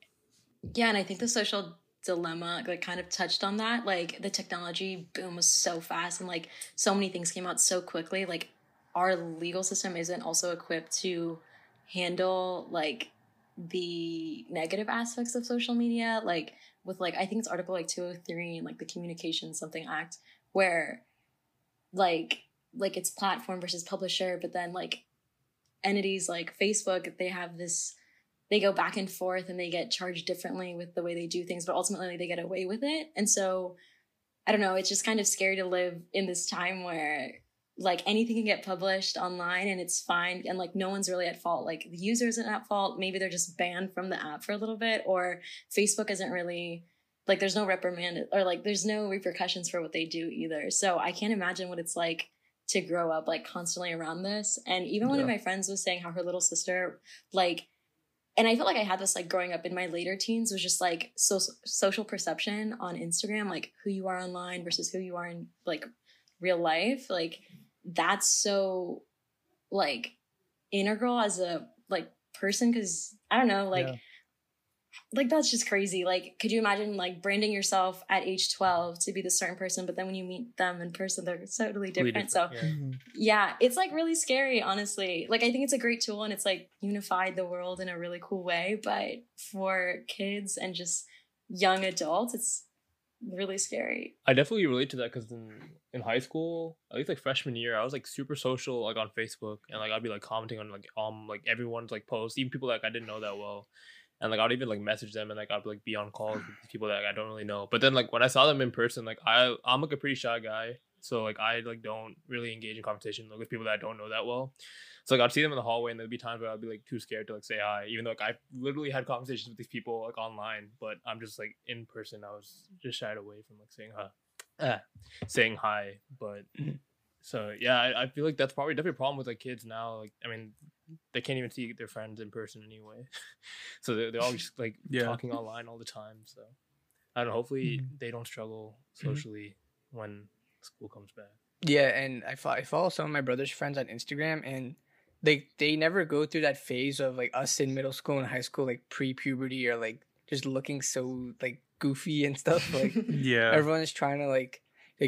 Yeah, and I think the social dilemma kind of touched on that. The technology boom was so fast and so many things came out so quickly. Our legal system isn't also equipped to handle the negative aspects of social media, with I think it's article 203 and the Communications something act, where it's platform versus publisher, but then entities like Facebook, they have this, they go back and forth and they get charged differently with the way they do things, but ultimately they get away with it. And so I don't know, it's just kind of scary to live in this time where anything can get published online and it's fine. And no one's really at fault. The user isn't at fault. Maybe they're just banned from the app for a little bit, or Facebook isn't really there's no reprimand or there's no repercussions for what they do either. So I can't imagine what it's to grow up constantly around this. And even one of my friends was saying how her little sister and I felt I had this growing up in my later teens, was just social perception on Instagram, who you are online versus who you are in real life. That's so integral as a person, because I don't know, that's just crazy. Could you imagine branding yourself at age 12 to be this certain person, but then when you meet them in person, they're totally different. So yeah, it's really scary, honestly. I think it's a great tool and it's unified the world in a really cool way, but for kids and just young adults, it's really scary. I definitely relate to that, because in high school, at least freshman year, I was super social on Facebook, and I'd be commenting on everyone's posts, even people I didn't know that well. And I'd even message them, and I'd be on calls with people that I don't really know. But then when I saw them in person, I'm a pretty shy guy, so I don't really engage in conversation with people that I don't know that well. So I'd see them in the hallway, and there'd be times where I'd be too scared to say hi, even though I literally had conversations with these people online. But I'm just in person, I was just shied away from saying hi. But so yeah, I feel that's probably definitely a problem with kids now. I mean, they can't even see their friends in person anyway. So they're always talking online all the time. So I don't know, hopefully they don't struggle socially when school comes back. Yeah, and I follow some of my brother's friends on Instagram, and they never go through that phase of like us in middle school and high school, like pre-puberty or like just looking so like goofy and stuff. Like yeah, everyone is trying to like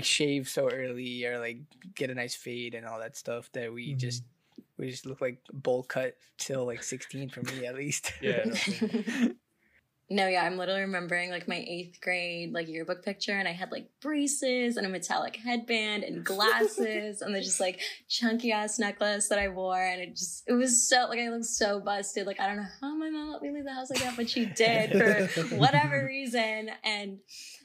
shave so early or like get a nice fade and all that stuff that we mm-hmm. we just look like bowl cut till like 16 for me at least. Yeah. No, yeah, I'm literally remembering like my 8th grade like yearbook picture, and I had like braces and a metallic headband and glasses and the just like chunky ass necklace that I wore, and it was so like I looked so busted. Like I don't know how my mom let me leave the house like that, but she did for whatever reason. And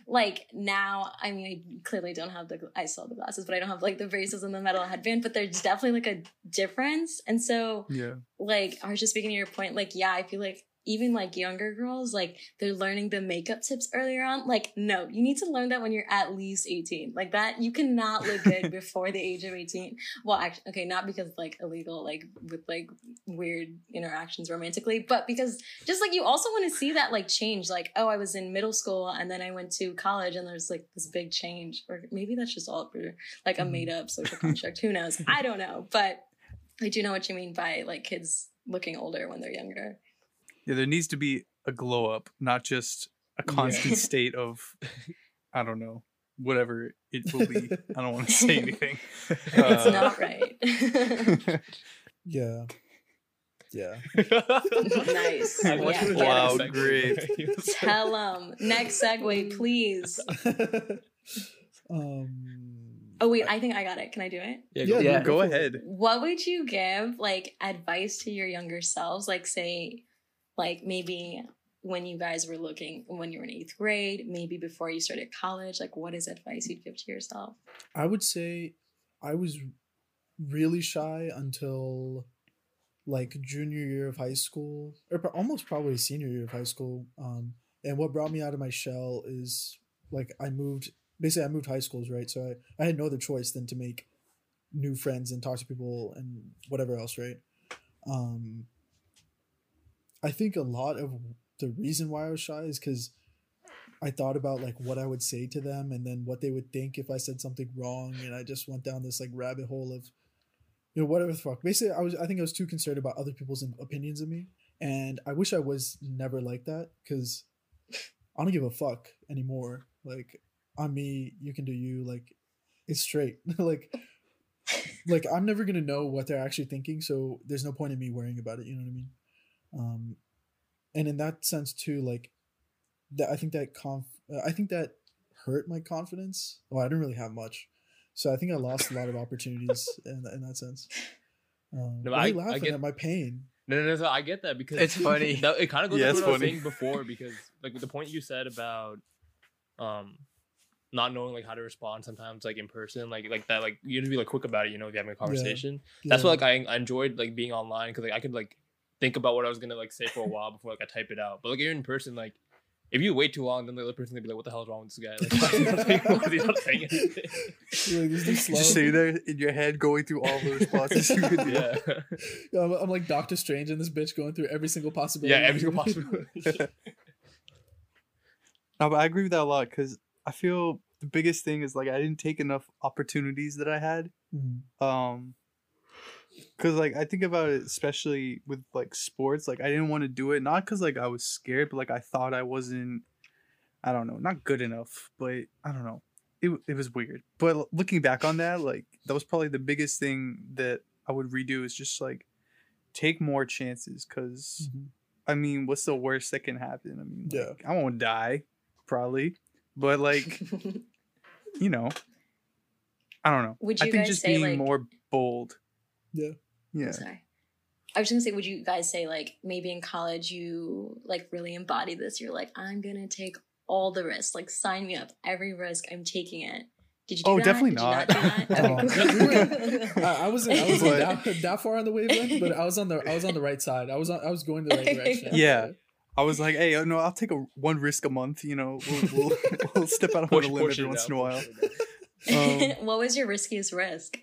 like now, I mean, I clearly don't have I still have the glasses, but I don't have like the braces and the metal headband, but there's definitely like a difference. And so yeah, like I was just speaking to your point, like yeah, I feel like even like younger girls, like they're learning the makeup tips earlier on. Like, no, you need to learn that when you're at least 18. Like that, you cannot look good before the age of 18. Well, actually, okay, not because like illegal, like with like weird interactions romantically, but because just like you also want to see that like change. Like, oh, I was in middle school and then I went to college and there's like this big change. Or maybe that's just all for like a made up social construct. Who knows? I don't know. But I do know what you mean by like kids looking older when they're younger. Yeah, there needs to be a glow up, not just a constant state of, I don't know, whatever it will be. I don't want to say anything. It's not right. Yeah. Yeah. Nice. Wow, great. Tell them. Next segue, please. Oh, wait, I think I got it. Can I do it? Yeah, go ahead. What would you give, like, advice to your younger selves? Like, say... like maybe when you guys were looking, when you were in 8th grade, maybe before you started college, like what is advice you'd give to yourself? I would say I was really shy until like junior year of high school, or almost probably senior year of high school. And what brought me out of my shell is like I moved high schools, right? So I had no other choice than to make new friends and talk to people and whatever else, right? I think a lot of the reason why I was shy is because I thought about like what I would say to them and then what they would think if I said something wrong, and I just went down this like rabbit hole of whatever the fuck. Basically, I think I was too concerned about other people's opinions of me, and I wish I was never like that because I don't give a fuck anymore. Like I'm me, you can do you. Like it's straight. like I'm never gonna know what they're actually thinking, so there's no point in me worrying about it. You know what I mean? And in that sense too, like that I think that hurt my confidence. Well, I didn't really have much, so I think I lost a lot of opportunities in that sense. No, I'm laughing at my pain. No, I get that because it's funny. It kind of goes to what I was saying before, because like the point you said about not knowing like how to respond sometimes like in person, like that, like you have to be like quick about it. If you're having a conversation, that's why like I enjoyed like being online because like I could like think about what I was gonna like say for a while before like I type it out. But like you're in person, like if you wait too long, then the other person's gonna be like, "What the hell is wrong with this guy?" Like, he's not saying anything. Just sitting there in your head, going through all the responses. Yeah, I'm like Doctor Strange and this bitch going through every single possibility. Yeah, every single possibility. No, but I agree with that a lot because I feel the biggest thing is like I didn't take enough opportunities that I had. Mm-hmm. Because, like, I think about it, especially with, like, sports. Like, I didn't want to do it. Not because, like, I was scared, but, like, I thought I wasn't, I don't know, not good enough. But, I don't know. It was weird. But looking back on that, like, that was probably the biggest thing that I would redo is just, like, take more chances. Because, I mean, what's the worst that can happen? I mean, like, I won't die, probably. But, like, I don't know. Would you I think guys just say, being like... more bold. Yeah. Sorry. I was gonna say, would you guys say like maybe in college you like really embody this? You're like, I'm gonna take all the risks. Like, sign me up. Every risk, I'm taking it. Did you? Do that? Definitely not. I wasn't that far on the wavelength, but I was on the right side. I was going the right direction. Yeah. I was like, hey, no, I'll take one risk a month. We'll step out on a limb every once in a while. What was your riskiest risk?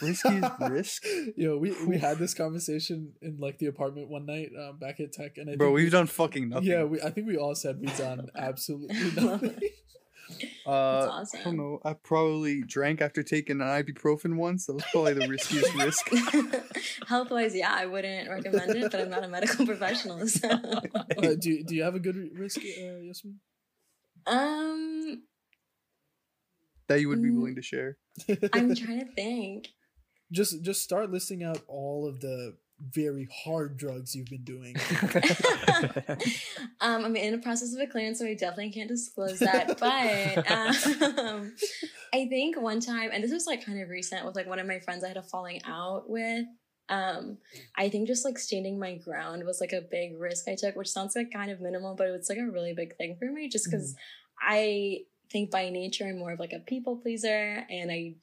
Risk? Yo, we had this conversation in like the apartment one night back at Tech, and I think we've done fucking nothing. Yeah, I think we all said we've done absolutely nothing. That's awesome. I don't know. I probably drank after taking an ibuprofen once. That was probably the riskiest risk. Health-wise, yeah, I wouldn't recommend it, but I'm not a medical professional. So. Do you have a good risk, Yasmeen? That you would be willing to share. I'm trying to think. Just start listing out all of the very hard drugs you've been doing. I'm in the process of a clearance, so I definitely can't disclose that, but I think one time, and this was like kind of recent, with like one of my friends I had a falling out with, I think just like standing my ground was like a big risk I took, which sounds like kind of minimal, but it's like a really big thing for me, just because I think by nature I'm more of like a people pleaser, and I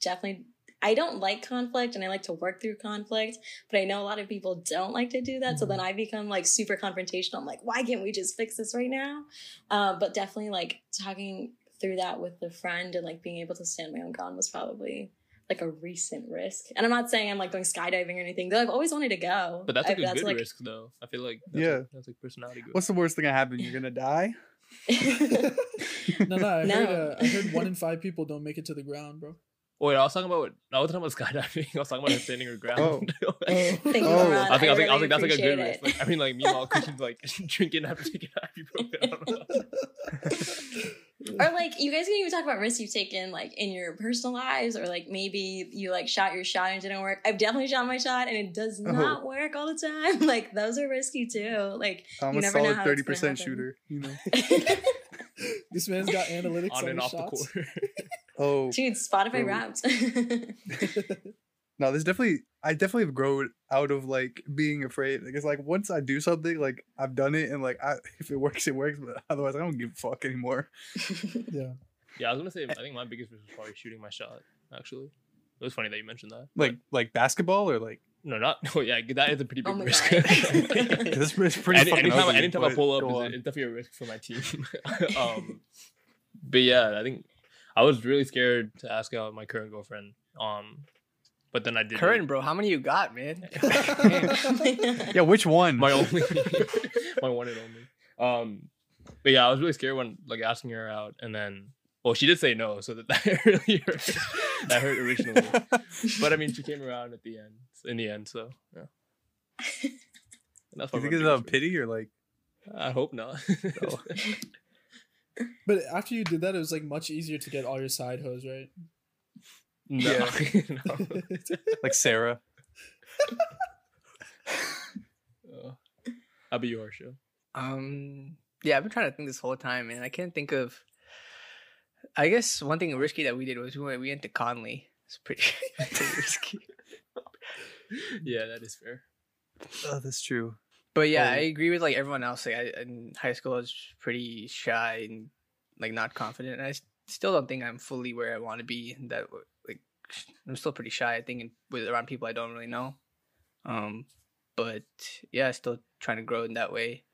don't like conflict, and I like to work through conflict, but I know a lot of people don't like to do that. Mm-hmm. So then I become like super confrontational. I'm like, why can't we just fix this right now? But definitely like talking through that with a friend and like being able to stand my own ground was probably like a recent risk. And I'm not saying I'm like going skydiving or anything, though I've always wanted to go. But that's like a good like, risk though. I feel like that's like personality growth. What's the worst thing that happened? You're going to die? I heard 1 in 5 people don't make it to the ground, bro. Wait, I wasn't talking about skydiving. I was talking about standing your ground. I think that's like a good risk. Like, I mean, like meanwhile, Christian's like drinking after taking ibuprofen. Or like, you guys can even talk about risks you've taken, like in your personal lives, or like maybe you like shot your shot and it didn't work. I've definitely shot my shot and it does not work all the time. Like those are risky too. Like I'm a solid 30% shooter. You know, this man's got analytics on and off shots. The court. Oh, dude, Spotify Wrapped. No, I definitely have grown out of like being afraid. Like it's like once I do something, like I've done it, and like if it works, it works. But otherwise, I don't give a fuck anymore. Yeah. I was gonna say, I think my biggest risk was probably shooting my shot. Actually, it was funny that you mentioned that. Like basketball or like. Yeah, that is a pretty big risk. This is pretty. Anytime I pull up, it's definitely a risk for my team. But yeah, I think. I was really scared to ask out my current girlfriend, but then I did. Current, bro, how many you got, man? Yeah, which one? My one and only. But yeah, I was really scared when like asking her out, and then she did say no, so that really hurt. That hurt originally, but I mean, she came around at the end. In the end, so yeah. Do you think it's out of pity or like? I hope not. No. But after you did that, it was like much easier to get all your side hoes, right? No. Yeah. No. Like Sarah. I'll be your show. Yeah, I've been trying to think this whole time, and I can't think of. I guess one thing risky that we did was we went to Conley. It's pretty risky. Yeah, that is fair. Oh, that's true. But yeah, I agree with like everyone else. Like in high school, I was pretty shy and like not confident. And I still don't think I'm fully where I want to be. That like I'm still pretty shy, I think, and with around people I don't really know. But yeah, still trying to grow in that way.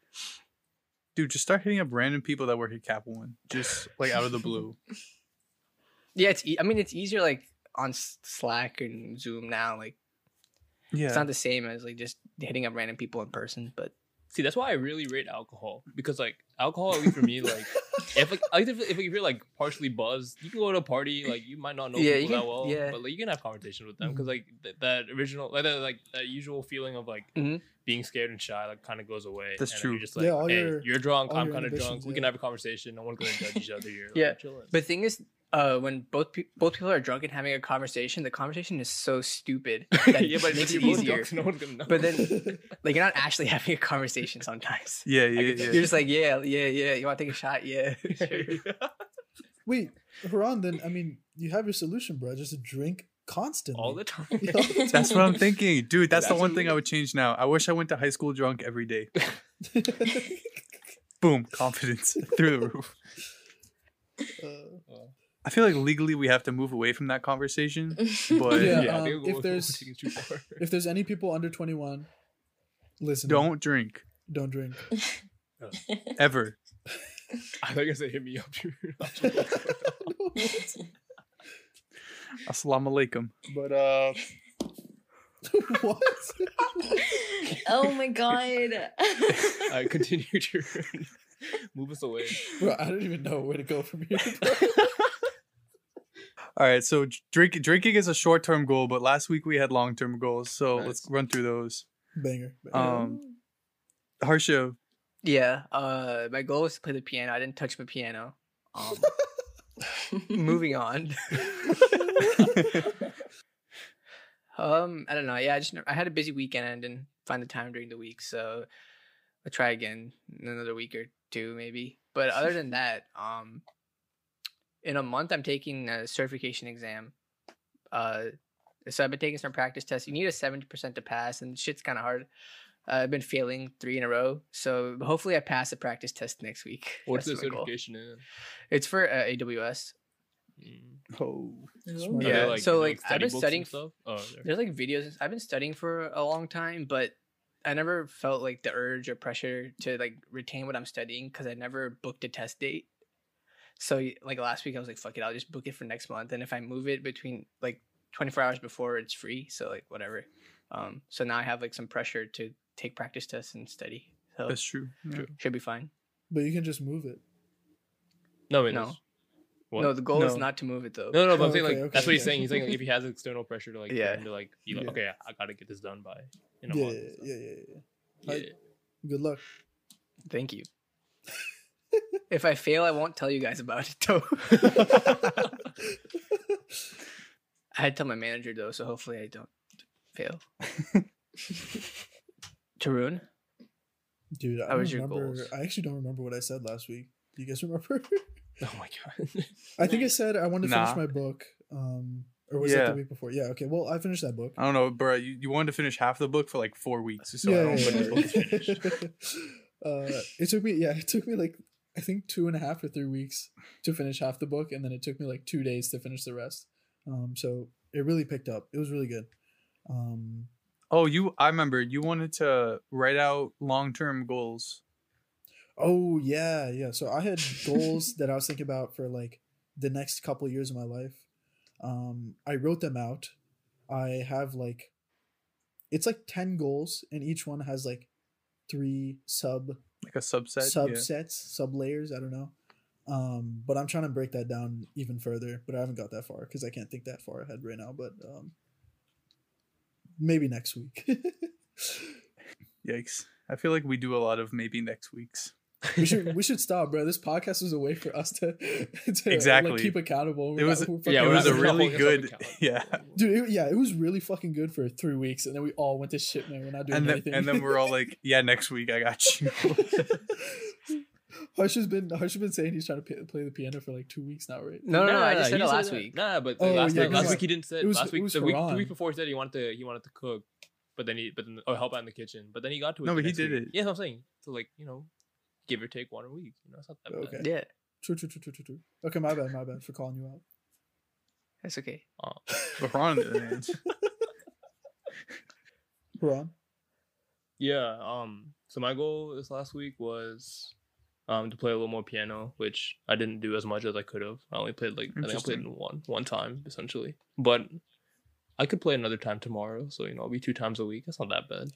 Dude, just start hitting up random people that work at Cap One, just like out of the blue. Yeah, it's easier like on Slack and Zoom now, like. Yeah. It's not the same as like just hitting up random people in person, but see, that's why I really rate alcohol, because like alcohol, at least for me, like if you're like partially buzzed, you can go to a party, like you might not know people that well, but like you can have conversations with them, because like that original, like that usual feeling of like being scared and shy, like kind of goes away. That's true. You're just like, you're drunk, I'm kind of drunk. We can have a conversation. No one's going to judge each other here. Yeah. Like, chillin'. But the thing is. When both people are drunk and having a conversation, the conversation is so stupid that but it makes it easier. No one's gonna know. But then, like, you're not actually having a conversation sometimes. You're just like, you want to take a shot? Yeah. Wait, Haran, then, I mean, you have your solution, bro. Just drink constantly. All the time. That's what I'm thinking. Dude, that's the one thing I would change now. I wish I went to high school drunk every day. Boom, confidence through the roof. I feel like legally we have to move away from that conversation, but if there's any people under 21, listen. Don't drink. Ever. I thought you said hit me up. Assalamu alaikum. But what? Oh my god. I continue to move us away. Bro, I don't even know where to go from here. All right, so drinking is a short-term goal, but last week we had long-term goals, so let's run through those. Banger. Harsha. Yeah, my goal was to play the piano. I didn't touch my piano. Moving on. I don't know. Yeah, I had a busy weekend and didn't find the time during the week, so I'll try again in another week or two maybe. But other than that, in a month, I'm taking a certification exam. So I've been taking some practice tests. You need a 70% to pass, and shit's kind of hard. I've been failing 3 in a row. So hopefully I pass the practice test next week. What's the certification in? It's for AWS. Oh. Yeah. So I've been studying. There's like videos. I've been studying for a long time, but I never felt like the urge or pressure to like retain what I'm studying because I never booked a test date. So like last week I was like, fuck it, I'll just book it for next month, and if I move it between like 24 hours before, it's free, so like whatever. So now I have like some pressure to take practice tests and study, so that's true. Yeah. Should be fine, but you can just move it. The goal is not to move it though. But I'm saying like that's what he's saying. He's saying like, if he has external pressure to like okay, I gotta get this done by in a month. Good luck. Thank you. If I fail, I won't tell you guys about it, though. I had to tell my manager, though, so hopefully I don't fail. Tarun? Dude, How was your goals? I actually don't remember what I said last week. Do you guys remember? Oh, my God. I think I said I wanted to finish my book. Or was that the week before? Yeah, okay. Well, I finished that book. I don't know, bro. You wanted to finish half the book for, like, 4 weeks. So it took me like I think 2.5 or 3 weeks to finish half the book, and then it took me like 2 days to finish the rest. So it really picked up. It was really good. I remember you wanted to write out long-term goals. Oh yeah. So I had goals that I was thinking about for like the next couple of years of my life. I wrote them out. I have like, it's like 10 goals, and each one has like 3 sub layers. I don't know, but I'm trying to break that down even further, but I haven't got that far because I can't think that far ahead right now, but maybe next week. Yikes, I feel like we do a lot of maybe next weeks. We should stop, bro. This podcast was a way for us to exactly like, keep accountable. It was really fucking good for 3 weeks, and then we all went to shit, man. We're not doing anything. And then we're all like, yeah, next week I got you. Harsh has been saying he's trying to play the piano for like 2 weeks now, right? No, I just said it last week. Nah, but last week he didn't say it. Last week, the week before, he said he wanted to cook, but then help out in the kitchen. But then he got to it. No, but he did it. Yeah, that's what I'm saying. So like, you know, give or take one a week. You know, it's not that bad. Yeah. True. Okay, my bad for calling you out. That's okay. Haran. Yeah. So my goal this last week was to play a little more piano, which I didn't do as much as I could have. I only played one time essentially, but I could play another time tomorrow. So you know, I'll be 2 times a week. That's not that bad.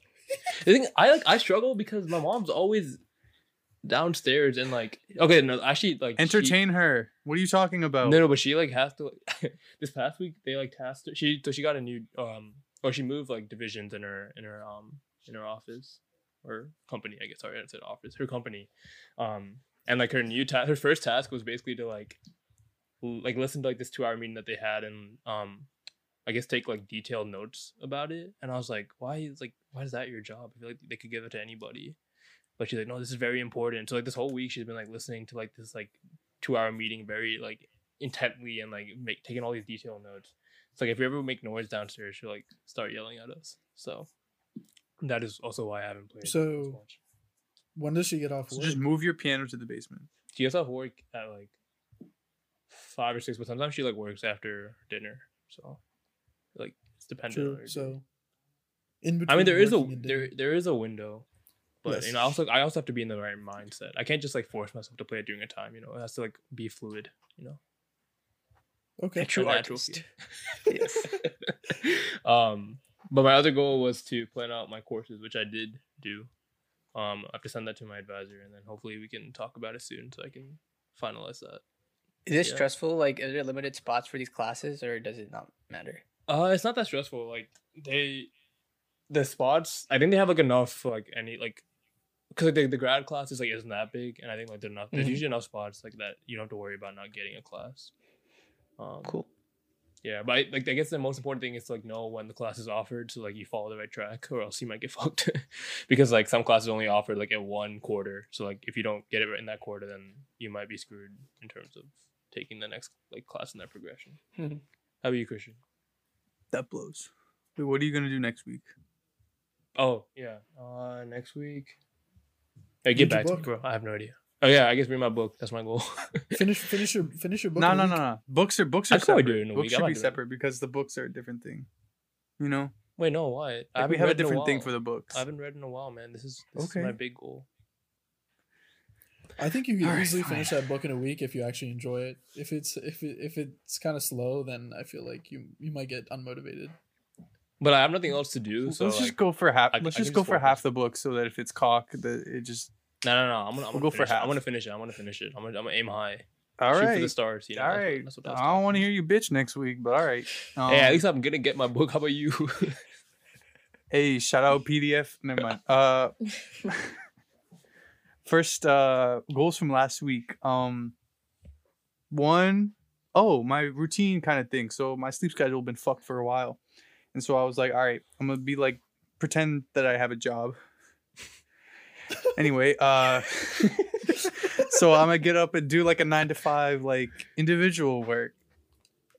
The thing I struggle because my mom's always downstairs and like entertain her. What are you talking about? No, but she like has to like, this past week they like tasked her. She got a new she moved like divisions in her office or company, I guess. Sorry, I said office. Her company, and like her new task. Her first task was basically to like listen to like this 2-hour meeting that they had and I guess take like detailed notes about it. And I was like, why is that your job? I feel like they could give it to anybody. But she's like, no, this is very important. So like this whole week, she's been like listening to like this like 2-hour meeting very like intently and like taking all these detailed notes. It's like if you ever make noise downstairs, she'll like start yelling at us. So that is also why I haven't played. So much. When does she get off work? So just move your piano to the basement. She gets off work at like 5 or 6, but sometimes she like works after dinner. So like it's dependent. True. So in between, I mean, there is a window. But yes. You know, I also have to be in the right mindset. I can't just like force myself to play it during a time. You know, it has to like be fluid. You know. Okay. A true artist. Yes. But my other goal was to plan out my courses, which I did do. I have to send that to my advisor, and then hopefully we can talk about it soon, so I can finalize that. Is it stressful? Like, are there limited spots for these classes, or does it not matter? It's not that stressful. Like, the spots, I think they have like enough for like any, like, because like the grad class is like isn't that big, and I think like there's enough. Mm-hmm. There's usually enough spots like that you don't have to worry about not getting a class. Cool. Yeah, but I guess the most important thing is to like know when the class is offered, so like you follow the right track, or else you might get fucked. Because like some classes only offered like at one quarter, so like if you don't get it in that quarter, then you might be screwed in terms of taking the next like class in that progression. Mm-hmm. How about you, Christian? That blows. Dude, what are you gonna do next week? Oh yeah, next week. Hey, get back to me, bro. I have no idea. Oh yeah, I guess read my book. That's my goal. finish your book. No. Books are separate. Do it in a books week. Should be separate because the books are a different thing. You know. Wait, no, why? Like, we have a different thing for the books. I haven't read in a while, man. This is my big goal. I think you can easily finish that book in a week if you actually enjoy it. If it's kind of slow, then I feel like you might get unmotivated. But I have nothing else to do, so let's just go for half. The book, so that if it's cock, that it just no. I'm gonna finish it. I'm gonna aim high. All right, shoot for the stars. You know, all right. That's what I don't want to hear you bitch next week, but all right. Hey, at least I'm gonna get my book. How about you? Hey, shout out PDF. Never mind. First, goals from last week. My routine kind of thing. So my sleep schedule been fucked for a while. And so I was like, all right, I'm going to be like, pretend that I have a job. Anyway, so I'm going to get up and do like a 9-to-5, like individual work.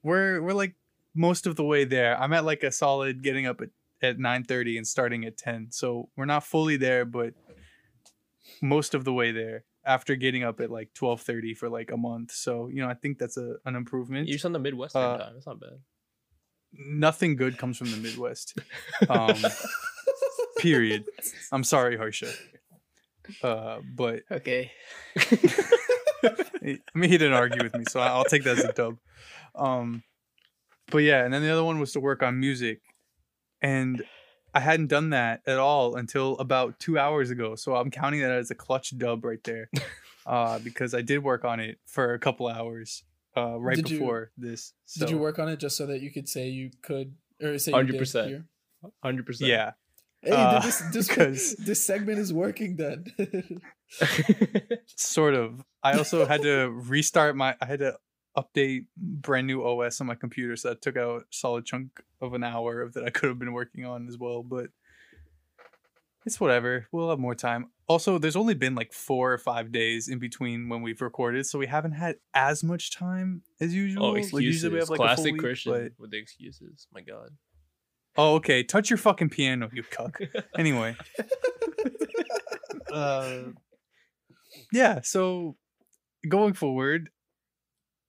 We're like most of the way there. I'm at like a solid getting up at 9:30 and starting at 10. So we're not fully there, but most of the way there after getting up at like 12:30 for like a month. So, you know, I think that's an improvement. You're just on the Midwestern time. It's not bad. Nothing good comes from the Midwest. Period. I'm sorry, Harsha. But okay. I mean, he didn't argue with me, so I'll take that as a dub. But yeah, and then the other one was to work on music, and I hadn't done that at all until about 2 hours ago. So I'm counting that as a clutch dub right there, because I did work on it for a couple hours. Right before this. So. Did you work on it just so that you could say you could, or say 100%? 100%. Yeah. Hey, this segment is working then. Sort of. I also had to restart I had to update brand new OS on my computer, so that took out a solid chunk of an hour that I could have been working on as well, but it's whatever. We'll have more time. Also, there's only been like 4 or 5 days in between when we've recorded, so we haven't had as much time as usual. Oh, excuses. Like, usually we have like classic a week, Christian but... with the excuses. My God. Oh, okay. Touch your fucking piano, you cuck. Anyway. Yeah, so going forward,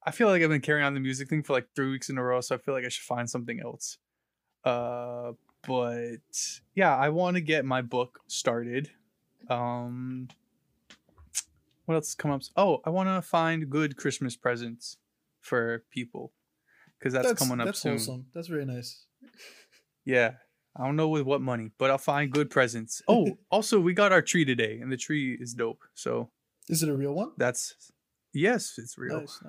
I feel like I've been carrying on the music thing for like 3 weeks in a row, so I feel like I should find something else. But yeah, I want to get my book started. What else come up? Oh, I want to find good Christmas presents for people, because that's coming up soon. Wholesome. That's very nice. Yeah, I don't know with what money, but I'll find good presents. Oh, also we got our tree today, and the tree is dope. So, is it a real one? Yes, it's real. Nice.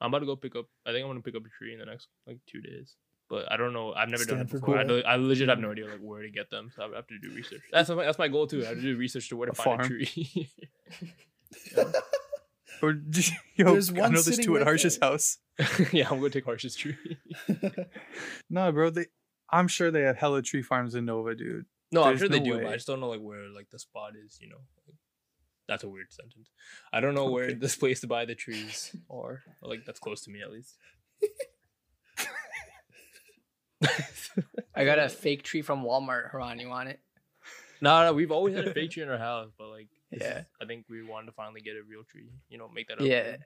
I'm about to go pick up. I think I'm gonna pick up a tree in the next like 2 days. But I don't know. I've never done it before. I legit have no idea like where to get them. So I have to do research. That's my goal too. I have to do research to where to find a tree. Yeah. Or I know there's two at Harsh's house. Yeah, I'm gonna take Harsh's tree. No, bro. I'm sure they have hella tree farms in Nova, dude. No, I'm sure they do. But I just don't know like where like the spot is. You know, that's a weird sentence. I don't know where this place to buy the trees are. Or like that's close to me at least. I got a fake tree from Walmart, Haran. You want it? No, we've always had a fake tree in our house, but like, I think we wanted to finally get a real tree. You know, make that up. Yeah,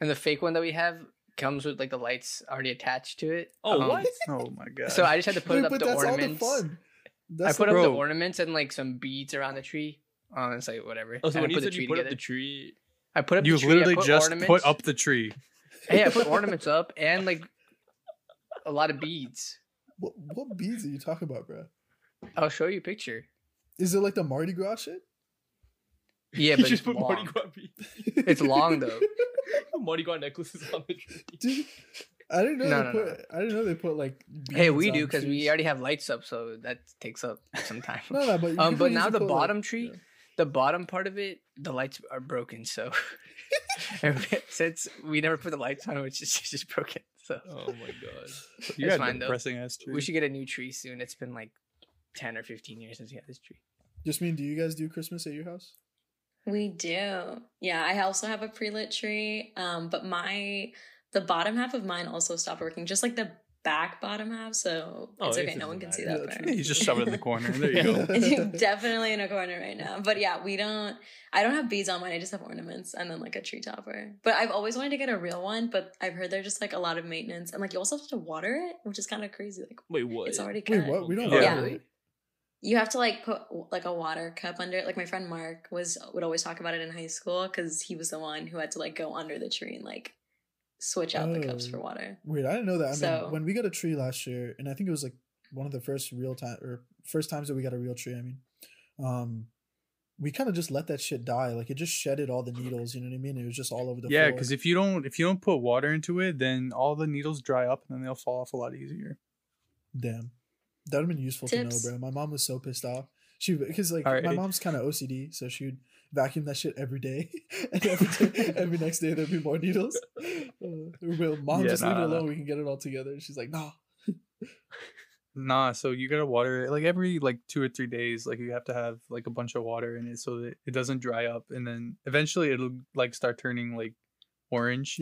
and the fake one that we have comes with like the lights already attached to it. Oh, what? Oh my God! So I just had to put up the ornaments. All the fun. I put up the ornaments and like some beads around the tree. It's like whatever. Oh, so when you said you put up the tree, I put up. You literally just put up the tree. Yeah, I put ornaments up and like a lot of beads. What beads are you talking about, bro? I'll show you a picture. Is it like the Mardi Gras shit? Yeah, but just put Mardi Gras beads. It's long though. Mardi Gras necklaces on the tree. Dude, I didn't know. I didn't know they put like. Hey, we do because we already have lights up, so that takes up some time. No, but now the bottom tree, the bottom part of it, the lights are broken. So since we never put the lights on, it's just broken. So. Oh my god. You got a depressing ass tree. We should get a new tree soon. It's been like 10 or 15 years since we had this tree. Yasmeen, do you guys do Christmas at your house? We do. Yeah, I also have a pre-lit tree. But the bottom half of mine also stopped working, just like the back bottom half. So it's okay. No one can see that part. You just shove it in the corner. There you go. It's definitely in a corner right now. But yeah, I don't have beads on mine. I just have ornaments and then like a tree topper. But I've always wanted to get a real one, but I've heard they're just like a lot of maintenance. And like you also have to water it, which is kind of crazy. Like, wait, what? It's already cut. Wait, what? We don't have it. You have to like put like a water cup under it. Like my friend Mark would always talk about it in high school because he was the one who had to like go under the tree and like switch out the cups for water. Weird, I didn't know that. I mean, when we got a tree last year, and I think it was like one of the first times that we got a real tree. I mean, we kind of just let that shit die. Like it just shedded all the needles. You know what I mean? It was just all over the floor. Yeah, because if you don't put water into it, then all the needles dry up and then they'll fall off a lot easier. Damn. That would have been useful tips. To know, bro. My mom was so pissed off. My mom's kind of OCD, so she would vacuum that shit every day. And every next day there'd be more needles. Mom, just leave it alone. We can get it all together. And she's like, nah. Nah, so you got to water it. Like every like 2 or 3 days, like you have to have like a bunch of water in it so that it doesn't dry up. And then eventually it'll like start turning like orange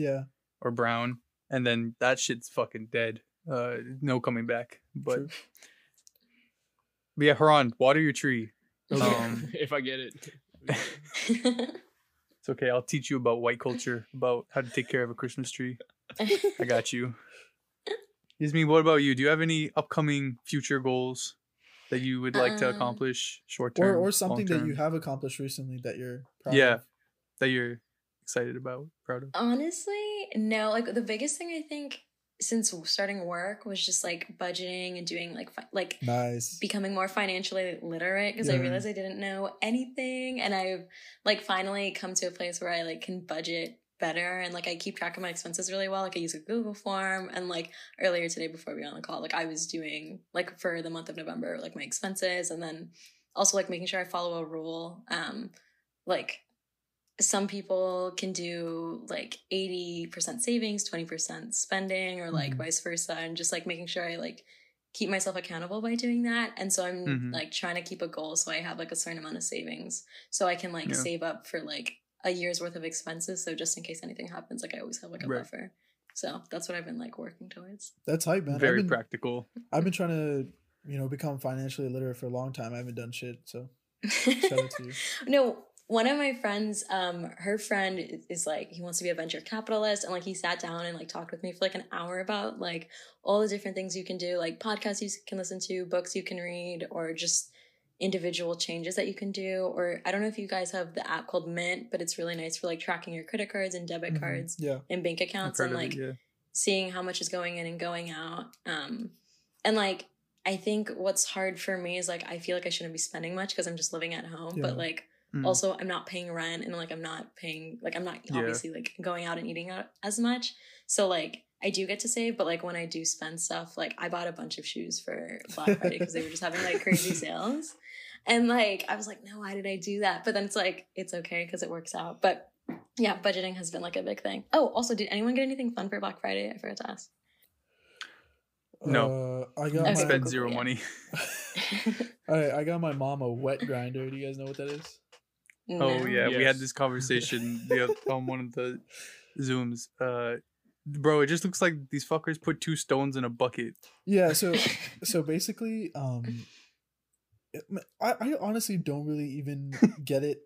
or brown. And then that shit's fucking dead. No coming back. But yeah, Haran, water your tree. If I get it. It's okay. I'll teach you about white culture, about how to take care of a Christmas tree. I got you. Yasmeen, what about you? Do you have any upcoming future goals that you would like to accomplish short term? Or something that you have accomplished recently that you're proud of? That you're excited about, proud of? Honestly, no. Like the biggest thing I think since starting work was just like budgeting and doing like nice. Becoming more financially literate because I realized I didn't know anything, and I've like finally come to a place where I like can budget better, and like I keep track of my expenses really well. Like I use a Google form, and like earlier today before we were on the call, like I was doing like for the month of November like my expenses, and then also like making sure I follow a rule. Like some people can do like 80% savings, 20% spending, or like vice versa. And just like making sure I like keep myself accountable by doing that. And so I'm like trying to keep a goal. So I have like a certain amount of savings so I can like save up for like a year's worth of expenses. So just in case anything happens, like I always have like a buffer. So that's what I've been like working towards. That's hype, man. Very practical. I've been trying to, become financially literate for a long time. I haven't done shit. So shout out to you. No. One of my friends, her friend is like, he wants to be a venture capitalist. And like, he sat down and like talked with me for like an hour about like all the different things you can do, like podcasts you can listen to, books you can read, or just individual changes that you can do. Or I don't know if you guys have the app called Mint, but it's really nice for like tracking your credit cards and debit cards and bank accounts and like seeing how much is going in and going out. And like, I think what's hard for me is like, I feel like I shouldn't be spending much because I'm just living at home, but like, also, I'm not paying rent, and like I'm not obviously like going out and eating out as much. So like I do get to save, but like when I do spend stuff, like I bought a bunch of shoes for Black Friday because they were just having like crazy sales, and like I was like, no, why did I do that? But then it's like it's okay because it works out. But yeah, budgeting has been like a big thing. Oh, also, did anyone get anything fun for Black Friday? I forgot to ask. No, I spent zero money. All right, I got my mom a wet grinder. Do you guys know what that is? No. Oh yeah, yes. We had this conversation on one of the Zooms. Bro, it just looks like these fuckers put 2 stones in a bucket. Yeah, so basically, I honestly don't really even get it.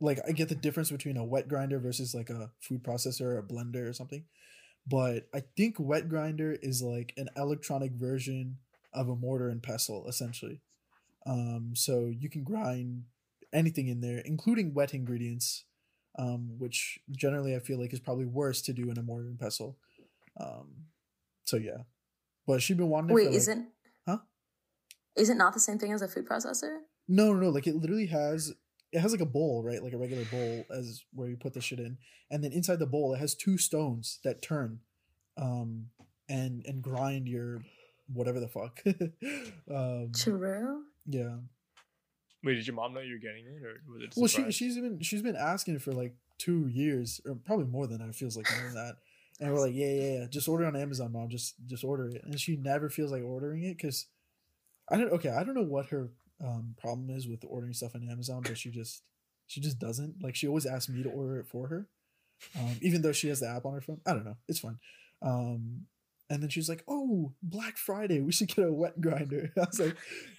Like, I get the difference between a wet grinder versus like a food processor, or a blender, or something. But I think wet grinder is like an electronic version of a mortar and pestle, essentially. So you can grind anything in there, including wet ingredients, which generally I feel like is probably worse to do in a mortar and pestle. So yeah, but she's been wanting. Wait, is it not the same thing as a food processor? No. Like it literally has it has like a bowl, right? Like a regular bowl as where you put the shit in. And then inside the bowl, it has two stones that turn and grind your whatever the fuck. True? Yeah. Wait, did your mom know you were getting it, or was it a surprise? Well, she's been asking for like 2 years, or probably more than that. It feels like more than that. And we're like, yeah. Just order on Amazon, Mom. Just order it. And she never feels like ordering it because I don't know what her problem is with ordering stuff on Amazon, but she just doesn't. Like, she always asks me to order it for her, even though she has the app on her phone. I don't know. It's fine. And then she's like, "Oh, Black Friday, we should get a wet grinder." I was like,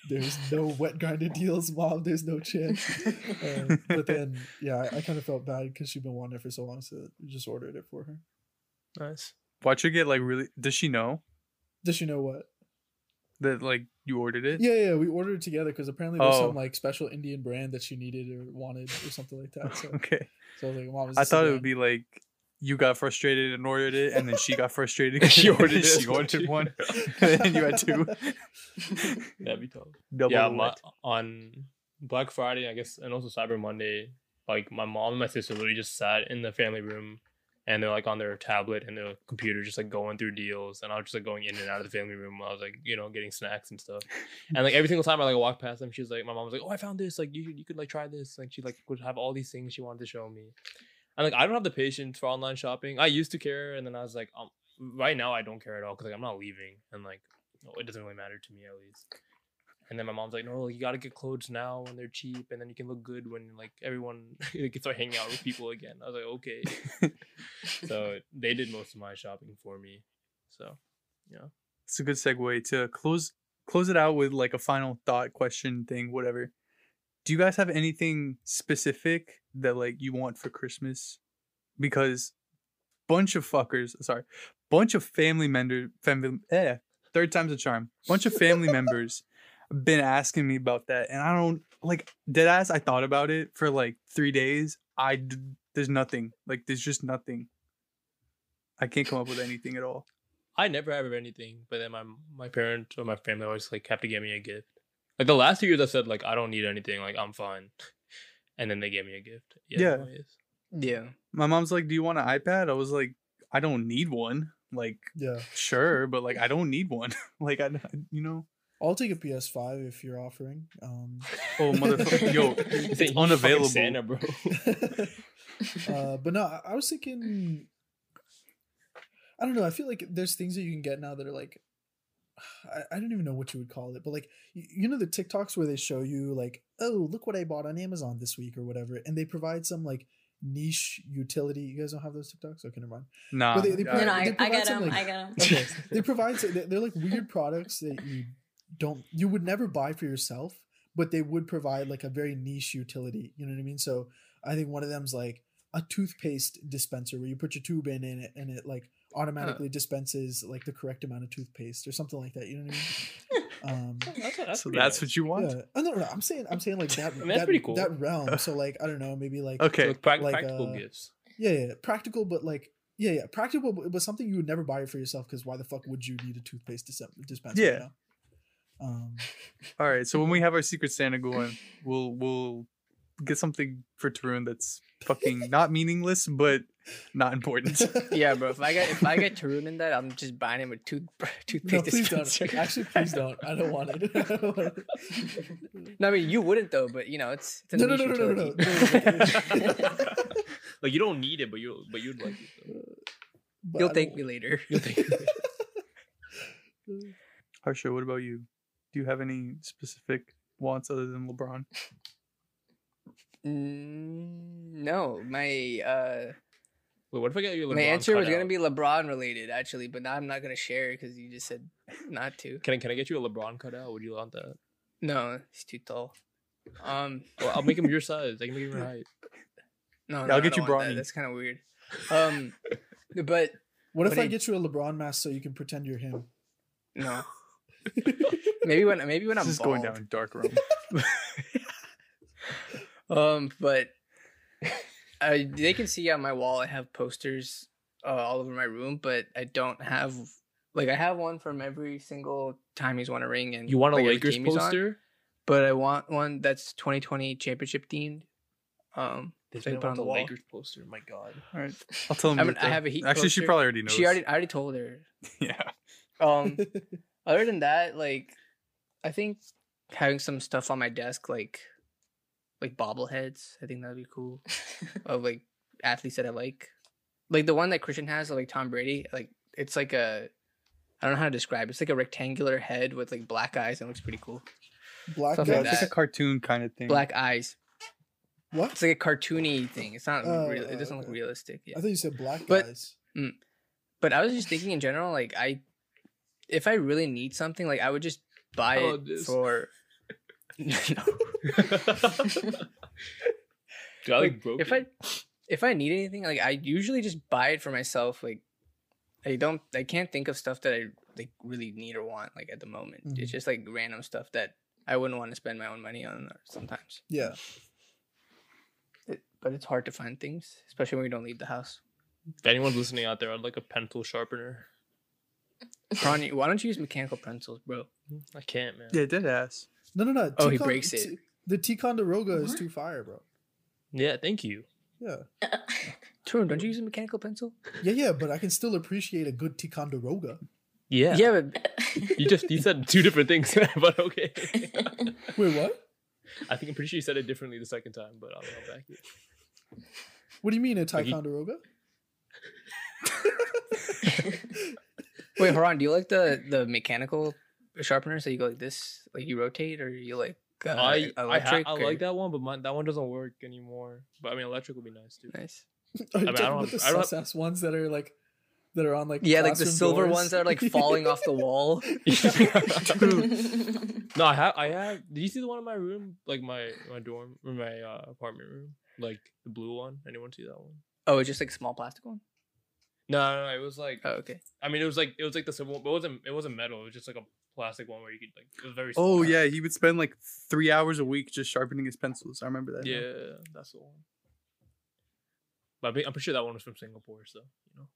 "There's no wet grinder deals, Mom. There's no chance." But then, yeah, I kind of felt bad because she'd been wanting it for so long, so I just ordered it for her. Nice. Watch her get like really. Does she know? Does she know what? That like you ordered it? Yeah. We ordered it together because apparently there's some like special Indian brand that she needed or wanted or something like that. So, okay. So I was like, "Mom, is this?" I thought it would be like. You got frustrated and ordered it, and then she got frustrated because she ordered it. She ordered one, and then you had two. That'd be tough. On Black Friday, I guess, and also Cyber Monday, like my mom and my sister literally just sat in the family room, and they're like on their tablet and their computer, just like going through deals, and I was just like going in and out of the family room. I was like, getting snacks and stuff, and like every single time I like walked past them, she's like, my mom was like, "Oh, I found this. Like you could like try this." Like she like would have all these things she wanted to show me. And like, I don't have the patience for online shopping. I used to care, and then I was like, right now I don't care at all because like I'm not leaving, and like it doesn't really matter to me at least. And then my mom's like, "No, like, you gotta get clothes now when they're cheap, and then you can look good when like everyone can start hanging out with people again." I was like, "Okay." So they did most of my shopping for me. So yeah, it's a good segue to close it out with like a final thought question thing, whatever. Do you guys have anything specific that like you want for Christmas? Because bunch of family members, third time's a charm. Bunch of family members been asking me about that, and I don't like dead ass. I thought about it for like 3 days. There's nothing. Like there's just nothing. I can't come up with anything at all. I never have anything, but then my parents or my family always like have to get me a gift. Like the last 2 years, I said like I don't need anything. Like I'm fine. And then they gave me a gift. Yeah. My mom's like, "Do you want an iPad?" I was like, "I don't need one." Like, yeah, sure, but like, I don't need one. Like, I. I'll take a PS5 if you're offering. Oh, motherfucker! Yo, it's unavailable, Santa, bro. But no, I was thinking. I don't know. I feel like there's things that you can get now that are like, I don't even know what you would call it, but like you know the TikToks where they show you like, "Oh, look what I bought on Amazon this week" or whatever, and they provide some like niche utility. You guys don't have those TikToks? Okay, never mind. No, I get them. Okay. They provide they're like weird products that you would never buy for yourself, but they would provide like a very niche utility. You know what I mean? So I think one of them's like a toothpaste dispenser where you put your tube in it and it like automatically dispenses like the correct amount of toothpaste or something like that. You know what I mean? That's what you want. Yeah. No, I'm saying like that. I mean, that's pretty cool. That realm. So like I don't know, maybe like okay, practical gifts. Yeah, practical, but like practical, but something you would never buy for yourself because why the fuck would you need a toothpaste dispenser? Yeah. You know? All right, so when we have our Secret Santa going, we'll get something for Tarun that's fucking not meaningless, but not important. Yeah, bro. If I get Tarun in that, I'm just buying him a toothpaste dispenser. Don't. Actually, please don't. I don't want it. No, I mean you wouldn't though, but you know it's a niche utility. No. Like you don't need it, but you'd like it. But you'll thank me later. Harsha, what about you? Do you have any specific wants other than LeBron? No, my Wait, what if I get you LeBron? My answer was gonna be LeBron related, actually, but now I'm not gonna share it because you just said not to. Can I get you a LeBron cutout? Would you want that? No, he's too tall. Well, I'll make him your size. I can make him your height. No, I'll get you brawny. That's kind of weird. But what if I get you a LeBron mask so you can pretend you're him? No. Maybe when I'm bald. Going down a dark room. But they can see on my wall I have posters all over my room, but I don't have like I have one from every single time he's won a ring. And you want a Lakers poster? But I want one that's 2020 championship themed. They put on the Lakers poster. My God. All right. I'll tell them. I have a Heat actually, poster. She probably already knows. I already told her. Yeah. Other than that, like, I think having some stuff on my desk, like bobbleheads. I think that'd be cool. Of like athletes that I like the one that Christian has, like Tom Brady. Like it's like a, I don't know how to describe it. It's like a rectangular head with like black eyes. It looks pretty cool. Black eyes. Like it's like a cartoon kind of thing. Black eyes. What? It's like a cartoony thing. It's not real. It doesn't look realistic. Yeah. I thought you said black eyes. But I was just thinking in general, like if I really need something, like I would just buy it for. No. Dude, I like broke if it. If I need anything, like I usually just buy it for myself. Like I can't think of stuff that I like really need or want like at the moment. Mm-hmm. It's just like random stuff that I wouldn't want to spend my own money on sometimes. Yeah. But it's hard to find things, especially when we don't leave the house. If anyone's listening out there, I'd like a pencil sharpener. Ronnie, why don't you use mechanical pencils, bro? I can't, man. Yeah, dead ass. No. Oh, he breaks it. The Ticonderoga is too fire, bro. Yeah, thank you. Yeah. Tarun, don't you use a mechanical pencil? Yeah, but I can still appreciate a good Ticonderoga. Yeah. Yeah, but... you said two different things, but okay. Wait, what? I think I'm pretty sure you said it differently the second time, but I'll back it. What do you mean, a Ticonderoga? Wait, Haran, do you like the mechanical sharpeners that you go like this? Like you rotate or you like electric? I like that one, but that one doesn't work anymore. But I mean, electric would be nice too. Nice. Are you talking about the sus-ass ones that are like... That are on like like the silver doors. Ones that are like falling off the wall. No, I have. Did you see the one in my room, like my dorm or my apartment room, like the blue one? Anyone see that one? Oh, it's just like a small plastic one. No, it was like. Oh, okay. I mean, it was like the silver one, but it wasn't metal. It was just like a plastic one where you could like. It was very small. Oh yeah, he would spend like 3 hours a week just sharpening his pencils. I remember that. Yeah, that's the one. But I'm pretty sure that one was from Singapore, so you know.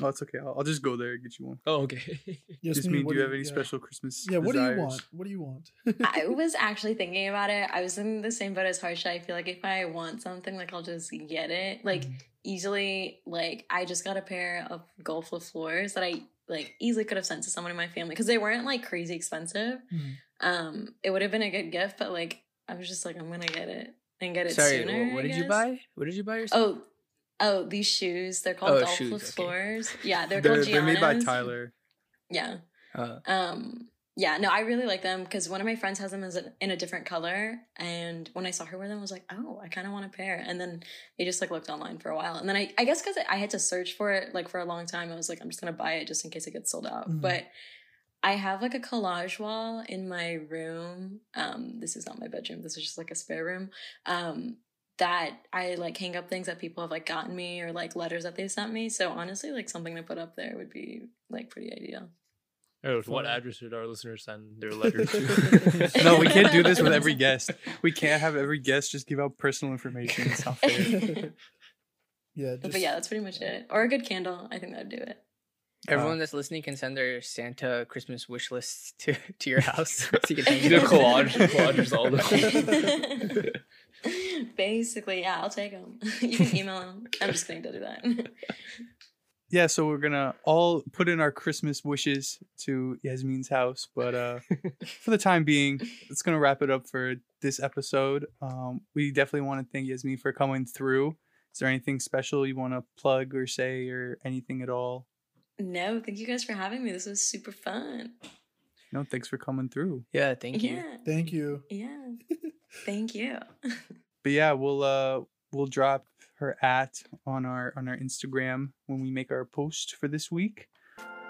Oh, it's okay. I'll just go there and get you one. Oh, okay. Yasmeen, do you have any special Christmas desires? What do you want? I was actually thinking about it. I was in the same boat as Harsha. I feel like if I want something, like, I'll just get it. Like, easily, like, I just got a pair of golf LaFleur's that I, like, easily could have sent to someone in my family. Because they weren't, like, crazy expensive. Mm-hmm. It would have been a good gift, but, like, I was just like, I'm going to get it. And get it sooner, What did you buy yourself? Oh, these shoes. They're called golf LaFleur's. Okay. Yeah, they're called Giannis. They're made by Tyler. Yeah. Yeah, no, I really like them because one of my friends has them in a different color. And when I saw her wear them, I was like, oh, I kind of want a pair. And then I just, like, looked online for a while. And then I guess because I had to search for it, like, for a long time, I was like, I'm just going to buy it just in case it gets sold out. Mm-hmm. But I have, like, a collage wall in my room. This is not my bedroom. This is just, like, a spare room. That I like hang up things that people have like gotten me or like letters that they sent me. So honestly, like something to put up there would be like pretty ideal. What address should our listeners send their letters to? No, we can't do this with every guest. We can't have every guest just give out personal information. It's not fair. Yeah. But yeah, that's pretty much it. Or a good candle. I think that'd do it. Everyone that's listening can send their Santa Christmas wish lists to your house. So you can hang the collage is all the basically, yeah, I'll take them. You can email them. I'm just going to do that. Yeah, so we're going to all put in our Christmas wishes to Yasmeen's house. But for the time being, it's going to wrap it up for this episode. We definitely want to thank Yasmeen for coming through. Is there anything special you want to plug or say or anything at all? No, thank you guys for having me. This was super fun. No, thanks for coming through. Yeah, thank you. Yeah. Thank you. Yeah. Thank you. But yeah, we'll drop her at on our Instagram when we make our post for this week.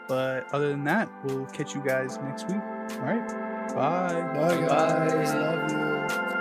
But other than that, we'll catch you guys next week. All right. Bye. Bye guys. Love you.